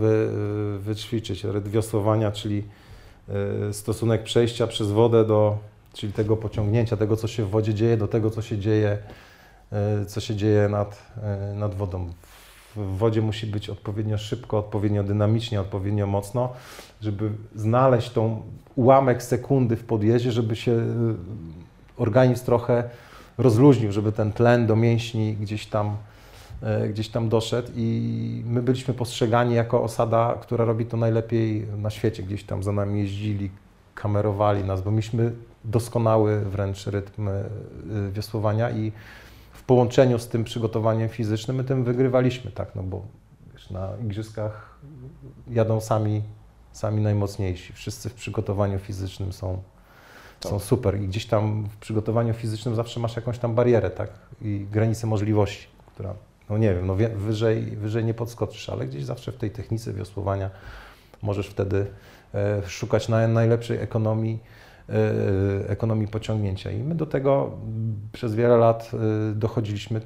wyćwiczyć. Rytm wiosłowania, czyli stosunek przejścia przez wodę do, czyli tego pociągnięcia, tego, co się w wodzie dzieje, do tego, co się dzieje nad wodą. W wodzie musi być odpowiednio szybko, odpowiednio dynamicznie, odpowiednio mocno, żeby znaleźć tą ułamek sekundy w podjeździe, żeby się organizm trochę rozluźnił, żeby ten tlen do mięśni gdzieś tam doszedł i my byliśmy postrzegani jako osada, która robi to najlepiej na świecie. Gdzieś tam za nami jeździli, kamerowali nas, bo mieliśmy doskonały wręcz rytm wiosłowania i w połączeniu z tym przygotowaniem fizycznym my tym wygrywaliśmy, tak, no bo wiesz, na igrzyskach jadą sami najmocniejsi. Wszyscy w przygotowaniu fizycznym są super i gdzieś tam w przygotowaniu fizycznym zawsze masz jakąś tam barierę, tak, i granicę możliwości, która, no nie wiem, no wyżej nie podskoczysz, ale gdzieś zawsze w tej technice wiosłowania możesz wtedy szukać najlepszej ekonomii pociągnięcia i my do tego przez wiele lat dochodziliśmy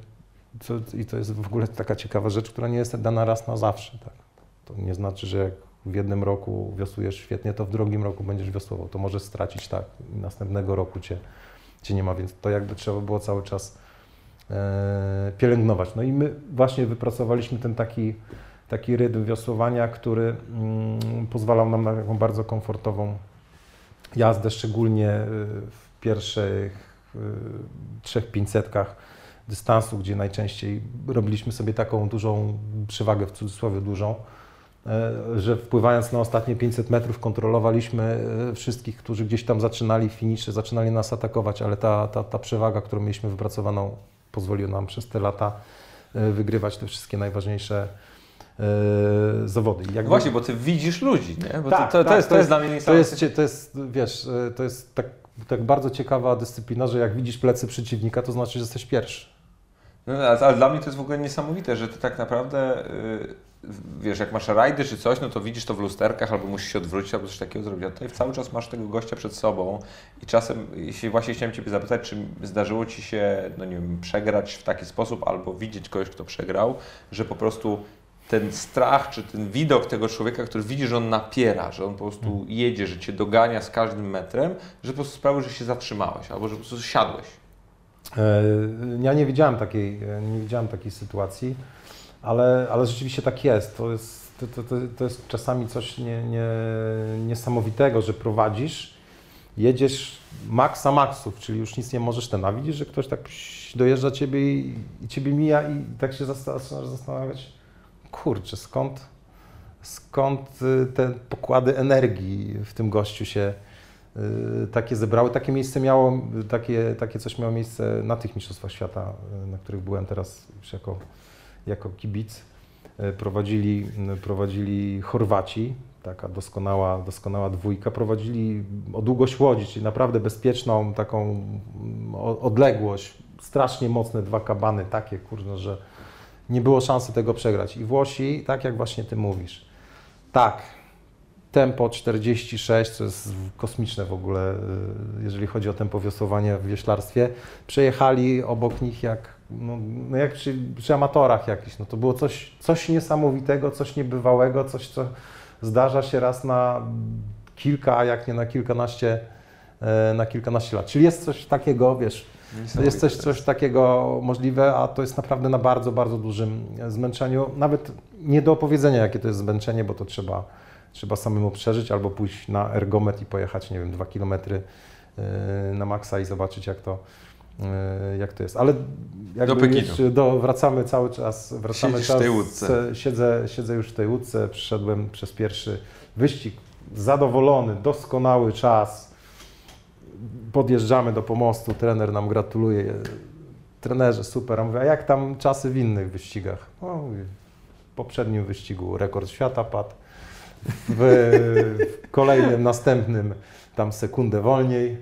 i to jest w ogóle taka ciekawa rzecz, która nie jest dana raz na zawsze, tak. To nie znaczy, że jak w jednym roku wiosłujesz świetnie, to w drugim roku będziesz wiosłował, to możesz stracić, tak, i następnego roku cię nie ma, więc to jakby trzeba było cały czas pielęgnować. No i my właśnie wypracowaliśmy ten taki rytm wiosłowania, który pozwalał nam na taką bardzo komfortową jazdę, szczególnie w pierwszych 3 500-kach dystansu, gdzie najczęściej robiliśmy sobie taką dużą przewagę, w cudzysłowie dużą, że wpływając na ostatnie 500 metrów kontrolowaliśmy wszystkich, którzy gdzieś tam zaczynali w finisze, zaczynali nas atakować, ale ta przewaga, którą mieliśmy wypracowaną, pozwoliła nam przez te lata wygrywać te wszystkie najważniejsze zawody. Jakby... Właśnie, bo ty widzisz ludzi, nie? Bo tak, to jest dla mnie niesamowite. Wiesz, to jest tak bardzo ciekawa dyscyplina, że jak widzisz plecy przeciwnika, to znaczy, że jesteś pierwszy. No, ale dla mnie to jest w ogóle niesamowite, że ty tak naprawdę, wiesz, jak masz rajdy czy coś, no to widzisz to w lusterkach, albo musisz się odwrócić, albo coś takiego zrobić. A tutaj cały czas masz tego gościa przed sobą i czasem, jeśli właśnie chciałem ciebie zapytać, czy zdarzyło ci się, no nie wiem, przegrać w taki sposób, albo widzieć kogoś, kto przegrał, że po prostu ten strach, czy ten widok tego człowieka, który widzi, że on napiera, że on po prostu jedzie, że cię dogania z każdym metrem, że po prostu sprawił, że się zatrzymałeś, albo że po prostu siadłeś. Ja nie widziałem takiej sytuacji, ale rzeczywiście tak jest. To jest czasami coś niesamowitego, że prowadzisz, jedziesz maksa maksów, czyli już nic nie możesz ten, a widzisz, że ktoś tak dojeżdża ciebie i ciebie mija i tak się zastanawiać, kurczę, skąd te pokłady energii w tym gościu się takie zebrały. Takie coś miało miejsce na tych mistrzostwach świata, na których byłem teraz już jako kibic. Prowadzili Chorwaci, taka doskonała dwójka. Prowadzili o długość łodzi, czyli naprawdę bezpieczną taką odległość. Strasznie mocne 2 kabany, takie kurczę, że nie było szansy tego przegrać. I Włosi, tak jak właśnie ty mówisz, tak, tempo 46, co jest kosmiczne w ogóle, jeżeli chodzi o tempo wiosłowania w wioślarstwie, przejechali obok nich jak przy amatorach jakichś. No to było coś niesamowitego, coś niebywałego, coś, co zdarza się raz na kilka, jak nie na kilkanaście lat. Czyli jest coś takiego, wiesz, jest coś takiego możliwe, a to jest naprawdę na bardzo, bardzo dużym zmęczeniu. Nawet nie do opowiedzenia, jakie to jest zmęczenie, bo to trzeba samemu przeżyć albo pójść na ergometr i pojechać, nie wiem, 2 kilometry na maksa i zobaczyć, jak to jest. Ale jakby do Pekinu. Wracamy cały czas. Siedzisz w tej łódce. Siedzę już w tej łódce, przeszedłem przez pierwszy wyścig, zadowolony, doskonały czas. Podjeżdżamy do pomostu, trener nam gratuluje. Trenerze, super. A mówię, a jak tam czasy w innych wyścigach? No, mówię, w poprzednim wyścigu rekord świata padł, w kolejnym, następnym tam sekundę wolniej.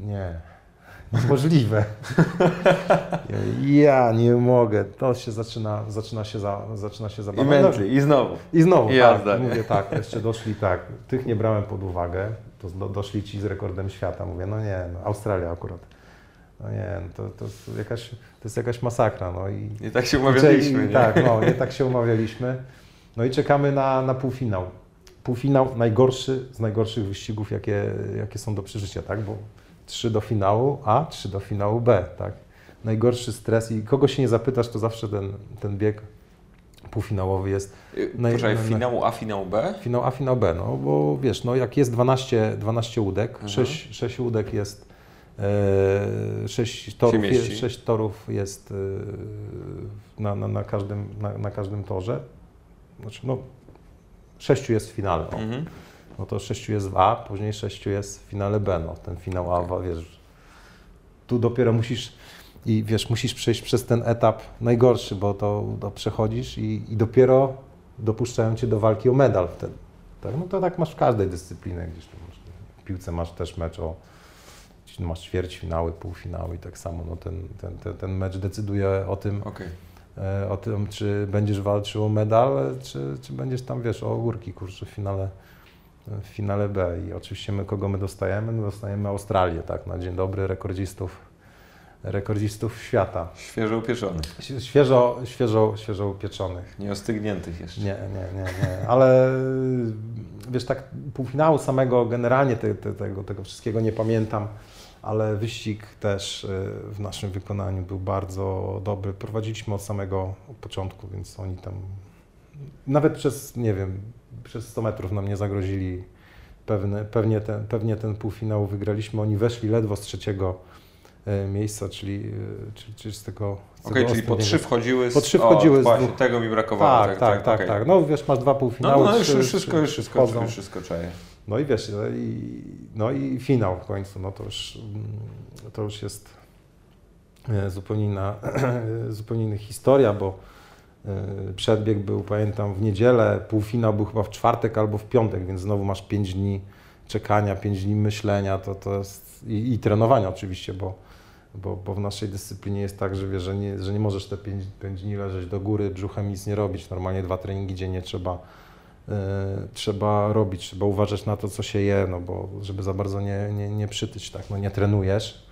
Nie, niemożliwe. Ja nie mogę. To się zaczyna się zabawa. I mętli, i znowu. I tak, jazda, mówię tak, jeszcze doszli tak, tych nie brałem pod uwagę. To doszli ci z rekordem świata. Mówię, no nie, no Australia akurat. No nie, no to jest jakaś masakra. No i nie tak się umawialiśmy. Nie tak się umawialiśmy. No i czekamy na półfinał. Półfinał najgorszy z najgorszych wyścigów, jakie są do przeżycia, tak? Bo 3 do finału A, 3 do finału B, tak? Najgorszy stres i kogo się nie zapytasz, to zawsze ten bieg półfinałowy jest. Proszę, finału A, finał B? Finał A, finał B, no bo wiesz, no jak jest 12 łódek, 6 łódek jest, 6 torów jest na każdym torze, znaczy no 6 jest w finale, no to 6 jest w A, później 6 jest w finale B, no ten finał A, okay. Wiesz, tu dopiero musisz przejść przez ten etap najgorszy, bo to przechodzisz i dopiero dopuszczają cię do walki o medal wtedy. Tak? No to tak masz w każdej dyscyplinie gdzieś tam. W piłce masz też mecz masz ćwierćfinały, półfinały i tak samo. No ten mecz decyduje o tym, okay. O tym, czy będziesz walczył o medal, czy będziesz tam, wiesz, o ogórki, kurczę, w finale B. I oczywiście kogo my dostajemy? My dostajemy Australię, tak, na dzień dobry, rekordzistów świata. Świeżo upieczonych. Świeżo upieczonych. Nie ostygniętych jeszcze. Nie. Ale wiesz, tak półfinału samego generalnie tego wszystkiego nie pamiętam, ale wyścig też w naszym wykonaniu był bardzo dobry. Prowadziliśmy od samego początku, więc oni tam nawet przez, nie wiem, przez 100 metrów nam nie zagrozili. Pewnie ten półfinał wygraliśmy. Oni weszli ledwo z trzeciego miejsca, czyli z tego... Okej, czyli po trzy wchodziły z... Tego mi brakowało. Tak. No wiesz, masz dwa półfinały. Już wszystko czaję. No i wiesz, no i finał w końcu, no to już jest zupełnie inna historia, bo przedbieg był, pamiętam, w niedzielę, półfinał był chyba w czwartek albo w piątek, więc znowu masz 5 dni czekania, 5 dni myślenia to jest, i trenowania oczywiście, bo w naszej dyscyplinie jest tak, że wiesz, że nie możesz te 5 dni leżeć do góry, brzuchem nic nie robić. Normalnie 2 treningi dziennie trzeba robić, trzeba uważać na to, co się je, no bo żeby za bardzo nie przytyć, tak, no nie trenujesz,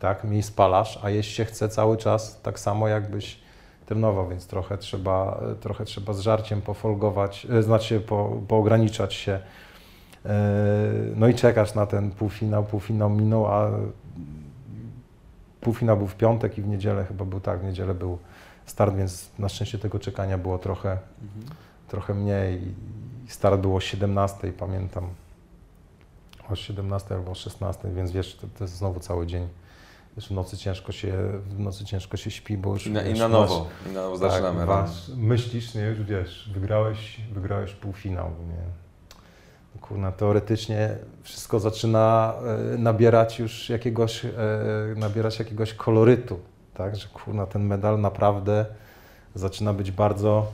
tak, mniej spalasz, a jeść się chce cały czas tak samo, jakbyś trenował, więc trochę trzeba z żarciem pofolgować, znaczy poograniczać się, no i czekasz na ten półfinał minął, a półfinał był w piątek i w niedzielę chyba był, tak, w niedzielę był start, więc na szczęście tego czekania było trochę mniej. Start było o 17, pamiętam, o 17 albo o 16, więc wiesz, to jest znowu cały dzień. Wiesz, w nocy ciężko się śpi, bo już... I na nowo zaczynamy. Tak, myślisz, nie, już wiesz, wygrałeś półfinał, nie? Kurna, teoretycznie wszystko zaczyna nabierać jakiegoś kolorytu, tak? Że kurna, ten medal naprawdę zaczyna być bardzo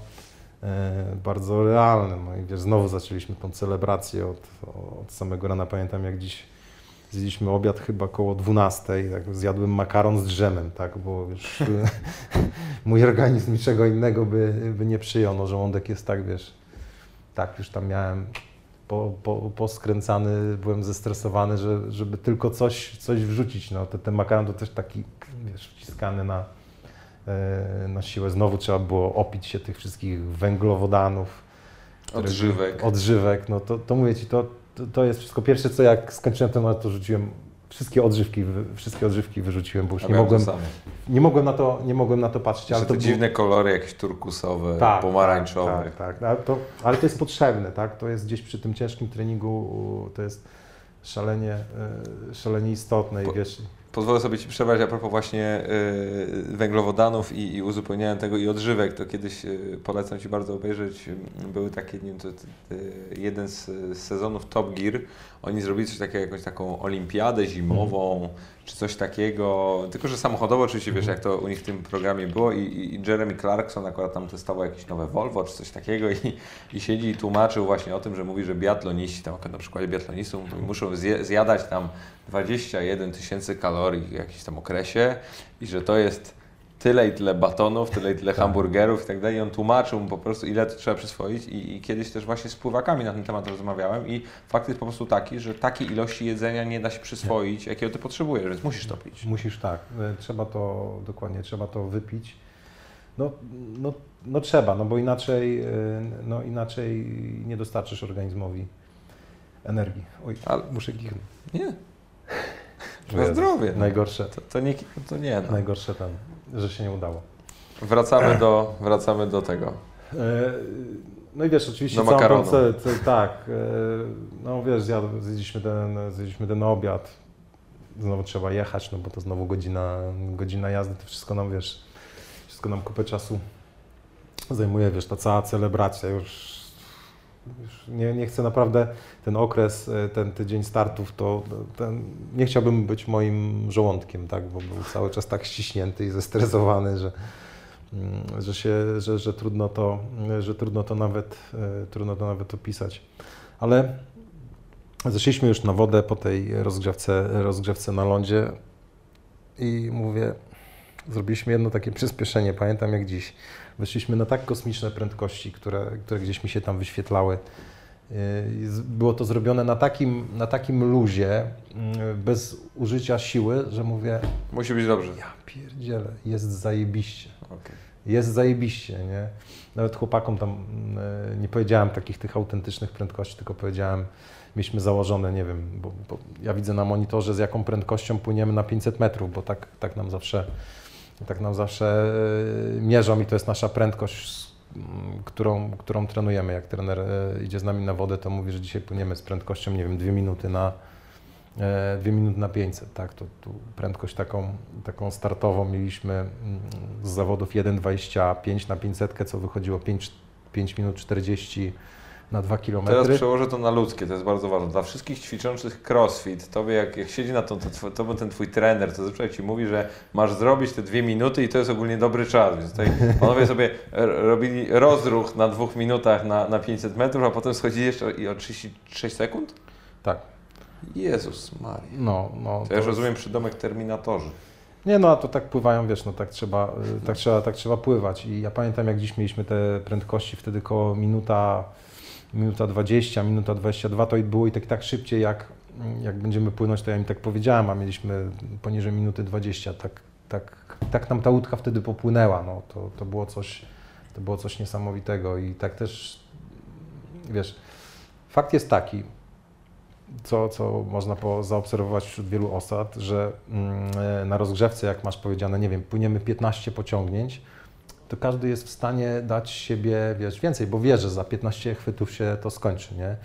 realny. No i wiesz, znowu zaczęliśmy tą celebrację od samego rana. Pamiętam, jak dziś zjedliśmy obiad chyba około 12, tak, zjadłem makaron z drzemem, tak, bo już mój organizm niczego innego by nie przyjął. No, żołądek jest tak, wiesz, tak już tam miałem poskręcany, byłem zestresowany, żeby tylko coś wrzucić. No, ten makaron to też taki, wiesz, wciskany na siłę. Znowu trzeba było opić się tych wszystkich węglowodanów. Odżywek. No to mówię ci, to jest wszystko. Pierwsze, co jak skończyłem temat, to rzuciłem wszystkie odżywki wyrzuciłem, bo już nie mogłem na to patrzeć. Ale to te dziwne kolory, jakieś turkusowe, tak, pomarańczowe. Tak. Ale to jest potrzebne, tak? To jest gdzieś przy tym ciężkim treningu, to jest szalenie istotne. Pozwolę sobie Ci przerwać a propos właśnie węglowodanów i uzupełniania tego i odżywek. To kiedyś polecam Ci bardzo obejrzeć. Były takie, nie wiem, jeden z sezonów Top Gear. Oni zrobili coś takiego, jakąś taką olimpiadę zimową, czy coś takiego. Tylko że samochodowo oczywiście, wiesz, jak to u nich w tym programie było. I Jeremy Clarkson akurat tam testował jakieś nowe Volvo, czy coś takiego. I siedzi i tłumaczył właśnie o tym, że mówi, że biatloniści, tam na przykładzie biatlonistów, muszą zjadać tam 21 000 kalorii w jakimś tam okresie i że to jest tyle i tyle batonów, tyle i tyle hamburgerów i tak dalej. I on tłumaczył mu po prostu, ile to trzeba przyswoić i kiedyś też właśnie z pływakami na ten temat rozmawiałem i fakt jest po prostu taki, że takiej ilości jedzenia nie da się przyswoić, jakiego ty potrzebujesz, więc musisz to pić. Musisz, tak. Trzeba to wypić. No trzeba, no bo inaczej nie dostarczysz organizmowi energii. Oj, ale muszę kichnąć. Nie. Na zdrowie. Najgorsze. To nie. Najgorsze tam, że się nie udało. Wracamy do tego. No i wiesz, oczywiście całą tak. No wiesz, zjedliśmy ten obiad. Znowu trzeba jechać, no bo to znowu godzina jazdy. To wszystko nam kupę czasu zajmuje, wiesz, ta cała celebracja już nie chcę naprawdę ten okres, ten tydzień startów, nie chciałbym być moim żołądkiem, tak, bo był cały czas tak ściśnięty i zestresowany, że trudno to nawet opisać. Ale zeszliśmy już na wodę po tej rozgrzewce na lądzie i mówię, zrobiliśmy jedno takie przyspieszenie, pamiętam jak dziś. Weszliśmy na tak kosmiczne prędkości, które gdzieś mi się tam wyświetlały. Było to zrobione na takim luzie, bez użycia siły, że mówię... Musi być dobrze. Ja pierdzielę, jest zajebiście. Okay. jest zajebiście, nie? Nawet chłopakom tam nie powiedziałem takich tych autentycznych prędkości, tylko powiedziałem, mieliśmy założone, nie wiem, bo ja widzę na monitorze, z jaką prędkością płyniemy na 500 metrów, bo tak nam zawsze mierzą i to jest nasza prędkość, którą trenujemy. Jak trener idzie z nami na wodę, to mówi, że dzisiaj płyniemy z prędkością, nie wiem, 2 minuty na 500, tak? To prędkość taką startową mieliśmy z zawodów 1,25 na 500, co wychodziło 5 minut 40 na 2 km. Teraz przełożę to na ludzkie, to jest bardzo ważne. Dla wszystkich ćwiczących crossfit, tobie jak siedzi na to ten twój trener, to zazwyczaj ci mówi, że masz zrobić te 2 minuty i to jest ogólnie dobry czas. Więc tutaj panowie sobie robili rozruch na 2 minutach na 500 metrów, a potem schodzili jeszcze i o 36 sekund? Tak. Jezus Maria. No, to ja rozumiem przydomek terminatorzy. Nie, no a to tak pływają, wiesz, no tak trzeba pływać. I ja pamiętam, jak dziś mieliśmy te prędkości wtedy koło minuta 20, minuta 22, to było i tak szybciej, jak będziemy płynąć, to ja im tak powiedziałem, a mieliśmy poniżej minuty 20, tak nam ta łódka wtedy popłynęła, no to było coś niesamowitego i tak też, wiesz, fakt jest taki, co można zaobserwować wśród wielu osad, że na rozgrzewce, jak masz powiedziane, nie wiem, płyniemy 15 pociągnięć, to każdy jest w stanie dać siebie, wiesz, więcej, bo wie, że za 15 chwytów się to skończy, nie?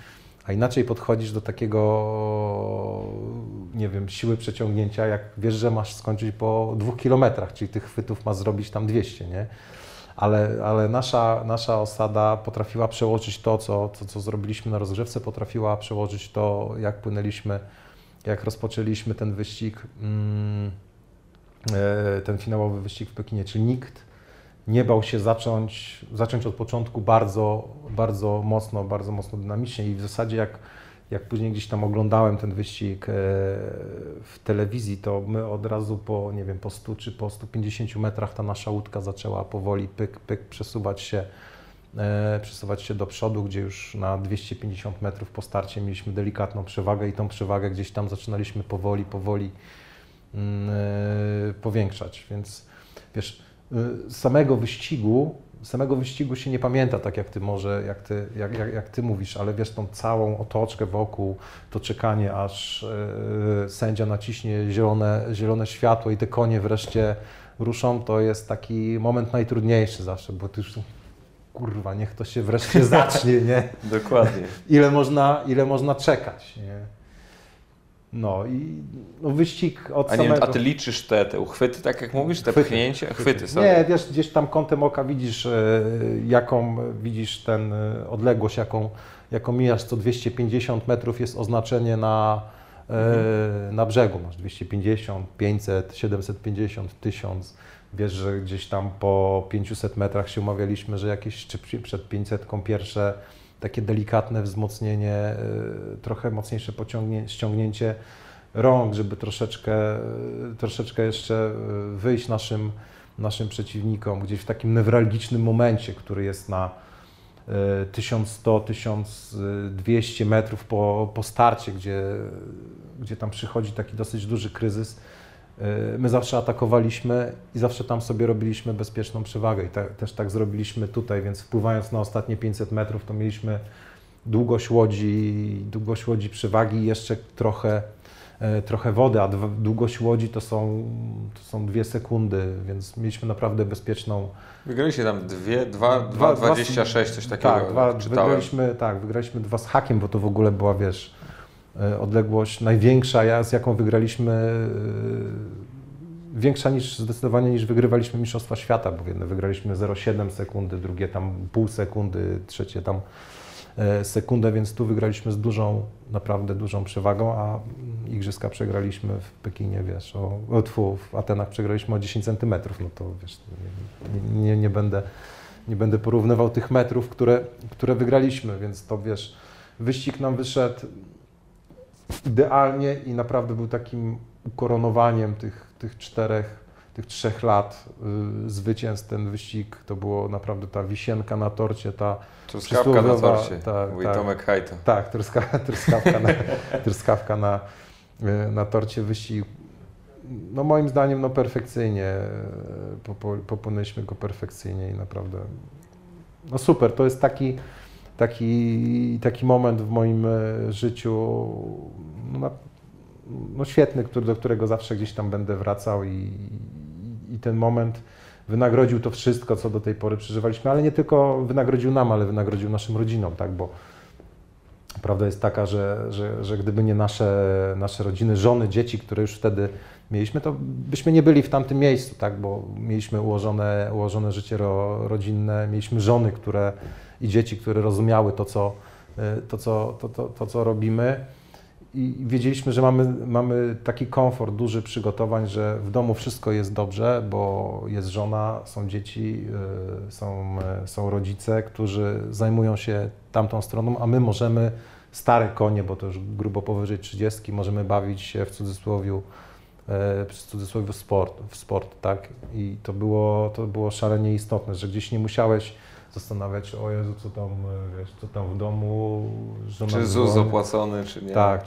A inaczej podchodzisz do takiego, nie wiem, siły przeciągnięcia, jak wiesz, że masz skończyć po 2 kilometrach, czyli tych chwytów masz zrobić tam 200, nie? Ale nasza osada potrafiła przełożyć to, co zrobiliśmy na rozgrzewce, potrafiła przełożyć to, jak płynęliśmy, jak rozpoczęliśmy ten wyścig, ten finałowy wyścig w Pekinie, czyli nikt nie bał się zacząć od początku bardzo, bardzo mocno dynamicznie i w zasadzie jak później gdzieś tam oglądałem ten wyścig w telewizji, to my od razu po, nie wiem, po 100 czy po 150 metrach ta nasza łódka zaczęła powoli pyk przesuwać się do przodu, gdzie już na 250 metrów po starcie mieliśmy delikatną przewagę i tą przewagę gdzieś tam zaczynaliśmy powoli powiększać, więc wiesz, samego wyścigu się nie pamięta, tak jak ty może, jak ty mówisz, ale wiesz, tą całą otoczkę wokół, to czekanie, aż sędzia naciśnie zielone światło i te konie wreszcie ruszą, to jest taki moment najtrudniejszy zawsze, bo ty już, kurwa, niech to się wreszcie zacznie, nie? Dokładnie. Ile można czekać, nie? No i no wyścig od samego... A ty liczysz te uchwyty, tak jak mówisz, te pchnięcie? Chwyty sobie. Nie, wiesz, gdzieś tam kątem oka widzisz, ten odległość, jaką mijasz, co 250 metrów jest oznaczenie na brzegu. Masz 250, 500, 750, 1000. Wiesz, że gdzieś tam po 500 metrach się umawialiśmy, że jakieś przed 500-ką pierwsze... takie delikatne wzmocnienie, trochę mocniejsze ściągnięcie rąk, żeby troszeczkę jeszcze wyjść naszym przeciwnikom, gdzieś w takim newralgicznym momencie, który jest na 1100-1200 metrów po starcie, gdzie tam przychodzi taki dosyć duży kryzys. My zawsze atakowaliśmy i zawsze tam sobie robiliśmy bezpieczną przewagę i też tak zrobiliśmy tutaj, więc wpływając na ostatnie 500 metrów, to mieliśmy długość łodzi przewagi i jeszcze trochę wody, a długość łodzi to są 2 sekundy, więc mieliśmy naprawdę bezpieczną... Wygraliście tam 2,26, coś takiego, tak, czytałem. Wygraliśmy 2 z hakiem, bo to w ogóle była, wiesz... odległość największa, z jaką wygraliśmy, większa niż zdecydowanie niż wygrywaliśmy Mistrzostwa Świata, bo jedne wygraliśmy 0,7 sekundy, drugie tam pół sekundy, trzecie tam sekundę, więc tu wygraliśmy z naprawdę dużą przewagą, a Igrzyska przegraliśmy w Pekinie, wiesz, w Atenach przegraliśmy o 10 centymetrów, no to wiesz, nie będę porównywał tych metrów, które wygraliśmy, więc to wiesz, wyścig nam wyszedł idealnie i naprawdę był takim ukoronowaniem tych trzech lat zwycięstw. Ten wyścig to było naprawdę ta wisienka na torcie, ta truskawka na torcie, mówi Tomek Hajto. Tak, truskawka na torcie, wyścig no moim zdaniem no perfekcyjnie, popłynęliśmy go perfekcyjnie i naprawdę no super, to jest taki moment w moim życiu no świetny, do którego zawsze gdzieś tam będę wracał i ten moment wynagrodził to wszystko, co do tej pory przeżywaliśmy, ale nie tylko wynagrodził nam, ale wynagrodził naszym rodzinom, tak, bo prawda jest taka, że gdyby nie nasze rodziny, żony, dzieci, które już wtedy mieliśmy, to byśmy nie byli w tamtym miejscu, tak, bo mieliśmy ułożone życie rodzinne, mieliśmy żony, które i dzieci, które rozumiały to, co robimy. I wiedzieliśmy, że mamy taki komfort duży przygotowań, że w domu wszystko jest dobrze, bo jest żona, są dzieci, są rodzice, którzy zajmują się tamtą stroną, a my możemy, stare konie, bo to już grubo powyżej 30, możemy bawić się w cudzysłowie w sport, tak? I to było szalenie istotne, że gdzieś nie musiałeś zastanawiać się, o Jezu, co tam w domu, żona czy ZUS dzwoni, zapłacony, czy nie. Tak,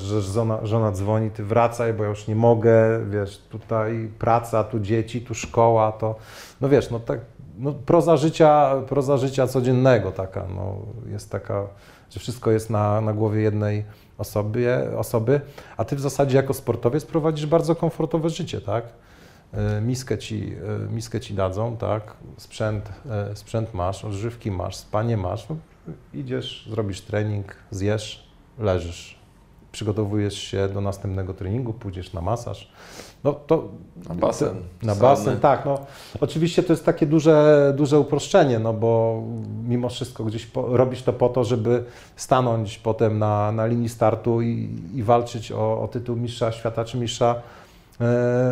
że żona dzwoni, ty wracaj, bo ja już nie mogę, wiesz, tutaj praca, tu dzieci, tu szkoła, to, no wiesz, no tak, no proza życia codziennego taka, no jest taka, że wszystko jest na głowie jednej osoby, a ty w zasadzie jako sportowiec prowadzisz bardzo komfortowe życie, tak? Miskę ci dadzą, tak? Sprzęt masz, odżywki masz, spanie masz, no, idziesz, zrobisz trening, zjesz, leżysz. Przygotowujesz się do następnego treningu, pójdziesz na masaż. No, to, na basen, tak. No, oczywiście to jest takie duże uproszczenie, no bo mimo wszystko gdzieś robisz to po to, żeby stanąć potem na linii startu i walczyć o tytuł mistrza świata czy mistrza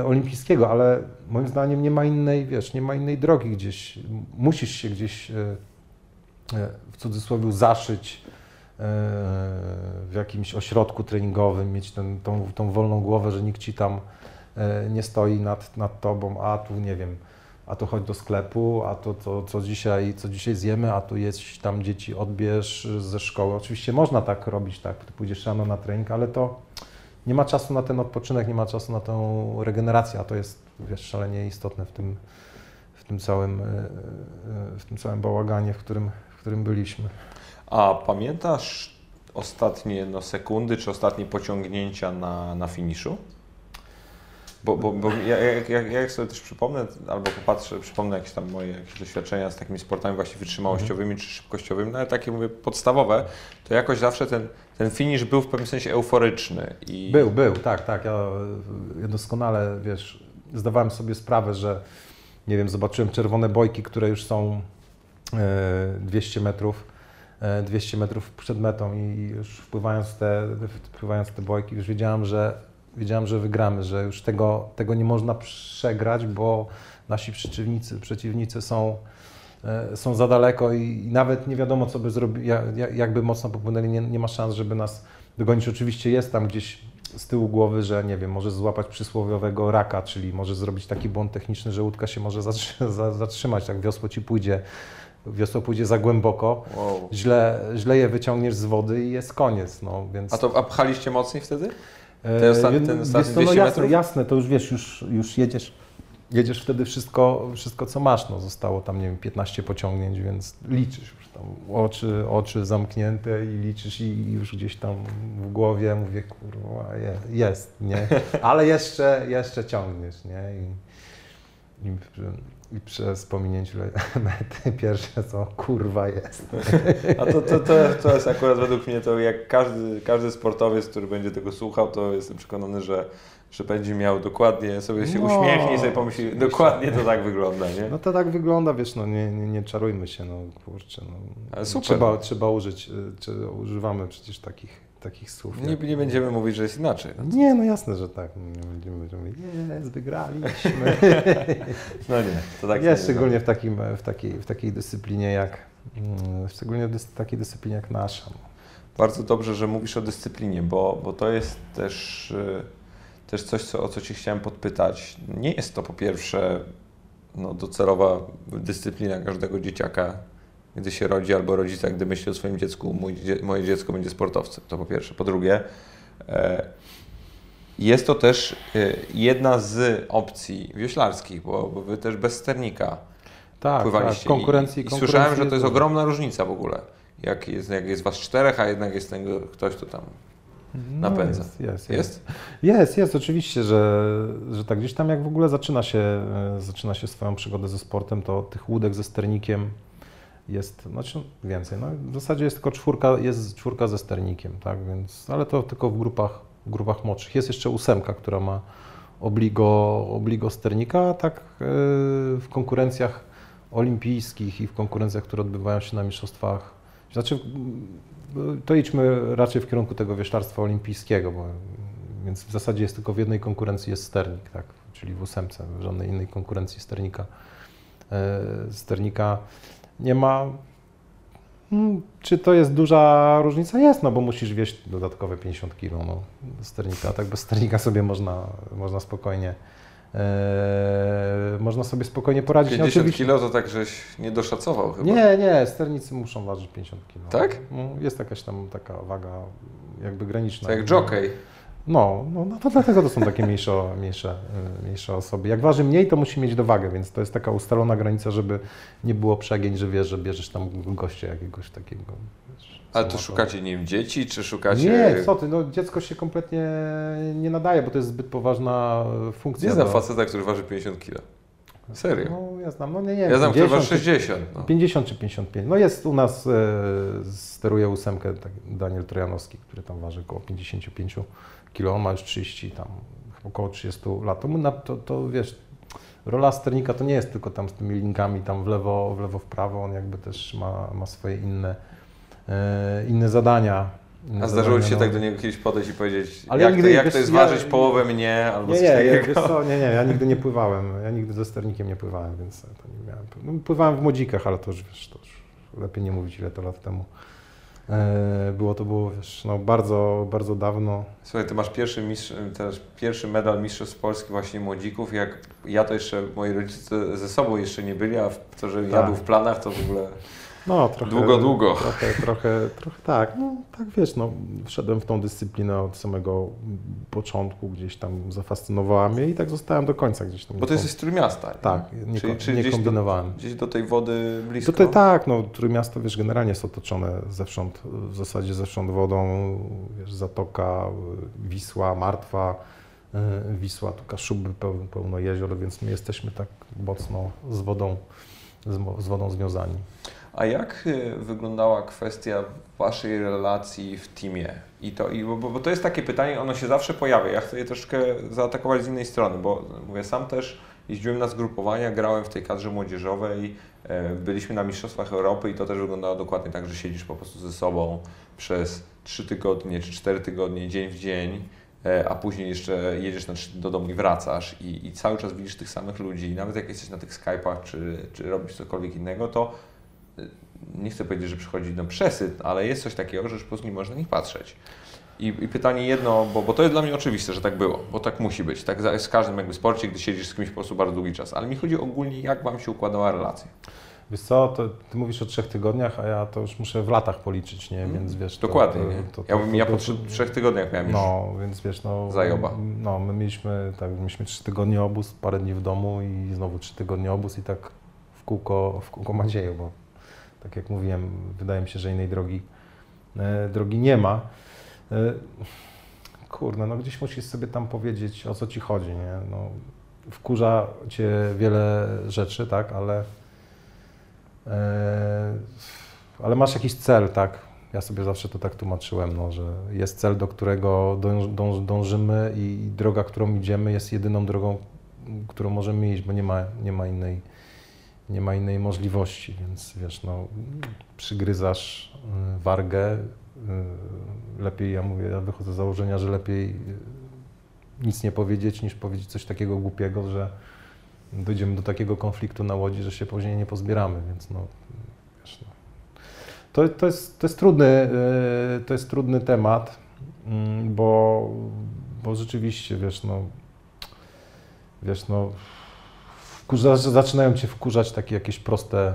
olimpijskiego, ale moim zdaniem nie ma innej, wiesz, nie ma innej drogi gdzieś. Musisz się gdzieś w cudzysłowie zaszyć w jakimś ośrodku treningowym, mieć tą wolną głowę, że nikt ci tam nie stoi nad tobą, a tu nie wiem, a tu chodź do sklepu, a to co dzisiaj zjemy, a tu jest tam dzieci odbierz ze szkoły. Oczywiście można tak robić, tak, pójdziesz rano na trening, ale to nie ma czasu na ten odpoczynek, nie ma czasu na tą regenerację, a to jest, wiesz, szalenie istotne w tym całym bałaganie, w którym byliśmy. A pamiętasz ostatnie sekundy czy ostatnie pociągnięcia na finiszu? Bo jak sobie też przypomnę, albo popatrzę, przypomnę jakieś tam moje doświadczenia z takimi sportami właśnie wytrzymałościowymi czy szybkościowymi, no ale takie mówię podstawowe, to jakoś zawsze ten finisz był w pewnym sensie euforyczny. I... Był, tak. Ja doskonale, wiesz, zdawałem sobie sprawę, że nie wiem, zobaczyłem czerwone bojki, które już są 200 metrów przed metą i już wpływając te bojki, już wiedziałem, że wygramy, że już tego nie można przegrać, bo nasi przeciwnicy są za daleko i nawet nie wiadomo, co by zrobili, jakby mocno popłynęli, nie ma szans, żeby nas dogonić. Oczywiście jest tam gdzieś z tyłu głowy, że nie wiem, może złapać przysłowiowego raka, czyli może zrobić taki błąd techniczny, że łódka się może zatrzymać, tak wiosło pójdzie za głęboko, wow. Źle je wyciągniesz z wody i jest koniec. No, więc... A pchaliście mocniej wtedy? Ten ostatni 200 metrów? Jasne, to już wiesz, już jedziesz wtedy wszystko co masz, no, zostało tam, nie wiem, 15 pociągnięć, więc liczysz już tam, oczy zamknięte i liczysz i już gdzieś tam w głowie mówię, kurwa, jest, nie? Ale jeszcze ciągniesz, nie? I przez pominięciu mety pierwsze co, kurwa, jest. A to jest akurat według mnie to, jak każdy sportowiec, który będzie tego słuchał, to jestem przekonany, że będzie miał dokładnie, sobie się uśmiechnie i sobie pomyśli, oczywiście. Dokładnie to tak wygląda, nie? No to tak wygląda, wiesz, no nie czarujmy się, no kurczę, no. Super. Trzeba użyć, czy używamy przecież takich słów. Nie będziemy mówić, że jest inaczej. Nie, no jasne, że tak. Nie będziemy mówić, jest, wygraliśmy. No nie, to tak nie. Szczególnie w takiej dyscyplinie jak, szczególnie w takiej dyscyplinie jak nasza. Bardzo dobrze, że mówisz o dyscyplinie, bo to jest też coś, o co Ci chciałem podpytać. Nie jest to po pierwsze no, docelowa dyscyplina każdego dzieciaka, gdy się rodzi, albo rodzica, gdy myśli o swoim dziecku, moje dziecko będzie sportowcem, to po pierwsze. Po drugie, Jest to też jedna z opcji wioślarskich, bo Wy też bez sternika pływaliście. Tak, konkurencji. I słyszałem, że to jest ogromna różnica w ogóle. Jak jest Was czterech, a jednak jest ten ktoś, kto tam napędza. Jest oczywiście, że tak gdzieś tam jak w ogóle zaczyna się swoją przygodę ze sportem, to tych łódek ze sternikiem jest, znaczy więcej, no w zasadzie jest tylko czwórka ze sternikiem, tak, więc, ale to tylko w grupach młodszych. Jest jeszcze ósemka, która ma obligo sternika, tak w konkurencjach olimpijskich i w konkurencjach, które odbywają się na mistrzostwach. Znaczy, to idźmy raczej w kierunku tego wioślarstwa olimpijskiego, bo, więc w zasadzie jest tylko w jednej konkurencji jest sternik, tak, czyli w ósemce, w żadnej innej konkurencji sternika nie ma. Czy to jest duża różnica? Jest, no bo musisz wieść dodatkowe 50 kg no, sternika, tak bez sternika sobie można spokojnie poradzić. 50 no, kg to tak, żeś nie doszacował chyba? Nie, sternicy muszą ważyć 50 kg. Tak? No, jest jakaś tam taka waga jakby graniczna. Tak jak jockey. No to dlatego to są takie mniejsze osoby. Jak waży mniej, to musi mieć dowagę, więc to jest taka ustalona granica, żeby nie było przegięć, że wiesz, że bierzesz tam gościa jakiegoś takiego. Ale to szukacie nim dzieci, czy szukacie... Nie, co ty, no dziecko się kompletnie nie nadaje, bo to jest zbyt poważna funkcja. Nie znam faceta, który waży 50 kg. Serio? No ja znam, no nie wiem. Ja znam, który waży 60. No. 50 czy 55. No jest u nas, steruje ósemkę tak, Daniel Trojanowski, który tam waży około 55 kg, ma już 30, tam około 30 lat. To wiesz, rola sternika to nie jest tylko tam z tymi linkami tam w lewo, w prawo, on jakby też ma swoje inne zadania. A zdarzyło ci się tak do niego kiedyś podejść i powiedzieć, ale jak to jest ważyć połowę mnie albo coś takiego? Nie, ja nigdy nie pływałem, ja nigdy ze sternikiem nie pływałem, więc to nie miałem. No, pływałem w młodzikach, ale to już, wiesz, lepiej nie mówić ile to lat temu. Było, wiesz, no bardzo, bardzo dawno. Słuchaj, ty masz pierwszy medal mistrzostw Polski właśnie młodzików, jak ja to jeszcze, moi rodzice ze sobą jeszcze nie byli, a to, że ja był w planach, to w ogóle... No, trochę, długo. Trochę tak. No, tak wiesz, no, wszedłem w tą dyscyplinę od samego początku, gdzieś tam zafascynowała mnie i tak zostałem do końca gdzieś tam. Bo to jesteś z Trójmiasta. Tak, nie kombinowałem. Gdzieś do tej wody blisko? Tutaj tak, no Trójmiasto, wiesz, generalnie jest otoczone zewsząd, w zasadzie zewsząd wodą, wiesz, Zatoka, Wisła, Martwa, Wisła, tu Kaszuby, pełno jezior, więc my jesteśmy tak mocno z wodą związani. A jak wyglądała kwestia Waszej relacji w teamie? Bo to jest takie pytanie, ono się zawsze pojawia. Ja chcę je troszkę zaatakować z innej strony, bo mówię, sam też jeździłem na zgrupowania, grałem w tej kadrze młodzieżowej, byliśmy na Mistrzostwach Europy i to też wyglądało dokładnie tak, że siedzisz po prostu ze sobą przez 3 tygodnie czy 4 tygodnie, dzień w dzień, a później jeszcze jedziesz do domu i wracasz i cały czas widzisz tych samych ludzi. Nawet jak jesteś na tych Skype'ach czy robisz cokolwiek innego, to nie chcę powiedzieć, że przychodzi do przesyt, ale jest coś takiego, że już po prostu nie można na nich patrzeć. I pytanie jedno, bo to jest dla mnie oczywiste, że tak było, bo tak musi być. Tak jest w każdym jakby sporcie, gdy siedzisz z kimś po prostu bardzo długi czas. Ale mi chodzi ogólnie, jak Wam się układała relacja. Wiesz co, to Ty mówisz o 3 tygodniach, a ja to już muszę w latach policzyć, nie? Więc wiesz... Dokładnie, ja po 3 tygodniach miałem już, więc wiesz, no... Zajoba. No, my mieliśmy 3 tygodnie obóz, parę dni w domu i znowu 3 tygodnie obóz i tak w kółko Macieju, bo... Tak jak mówiłem, wydaje mi się, że innej drogi nie ma. Kurde, no gdzieś musisz sobie tam powiedzieć, o co ci chodzi, nie? No, wkurza cię wiele rzeczy, tak, ale masz jakiś cel, tak? Ja sobie zawsze to tak tłumaczyłem, no, że jest cel, do którego dążymy i droga, którą idziemy, jest jedyną drogą, którą możemy iść, bo nie ma innej możliwości, więc wiesz, no, przygryzasz wargę, lepiej, ja wychodzę z założenia, że lepiej nic nie powiedzieć, niż powiedzieć coś takiego głupiego, że dojdziemy do takiego konfliktu na łodzi, że się później nie pozbieramy, więc no, wiesz, no. To jest trudny temat, bo rzeczywiście, wiesz, no, zaczynają cię wkurzać takie jakieś proste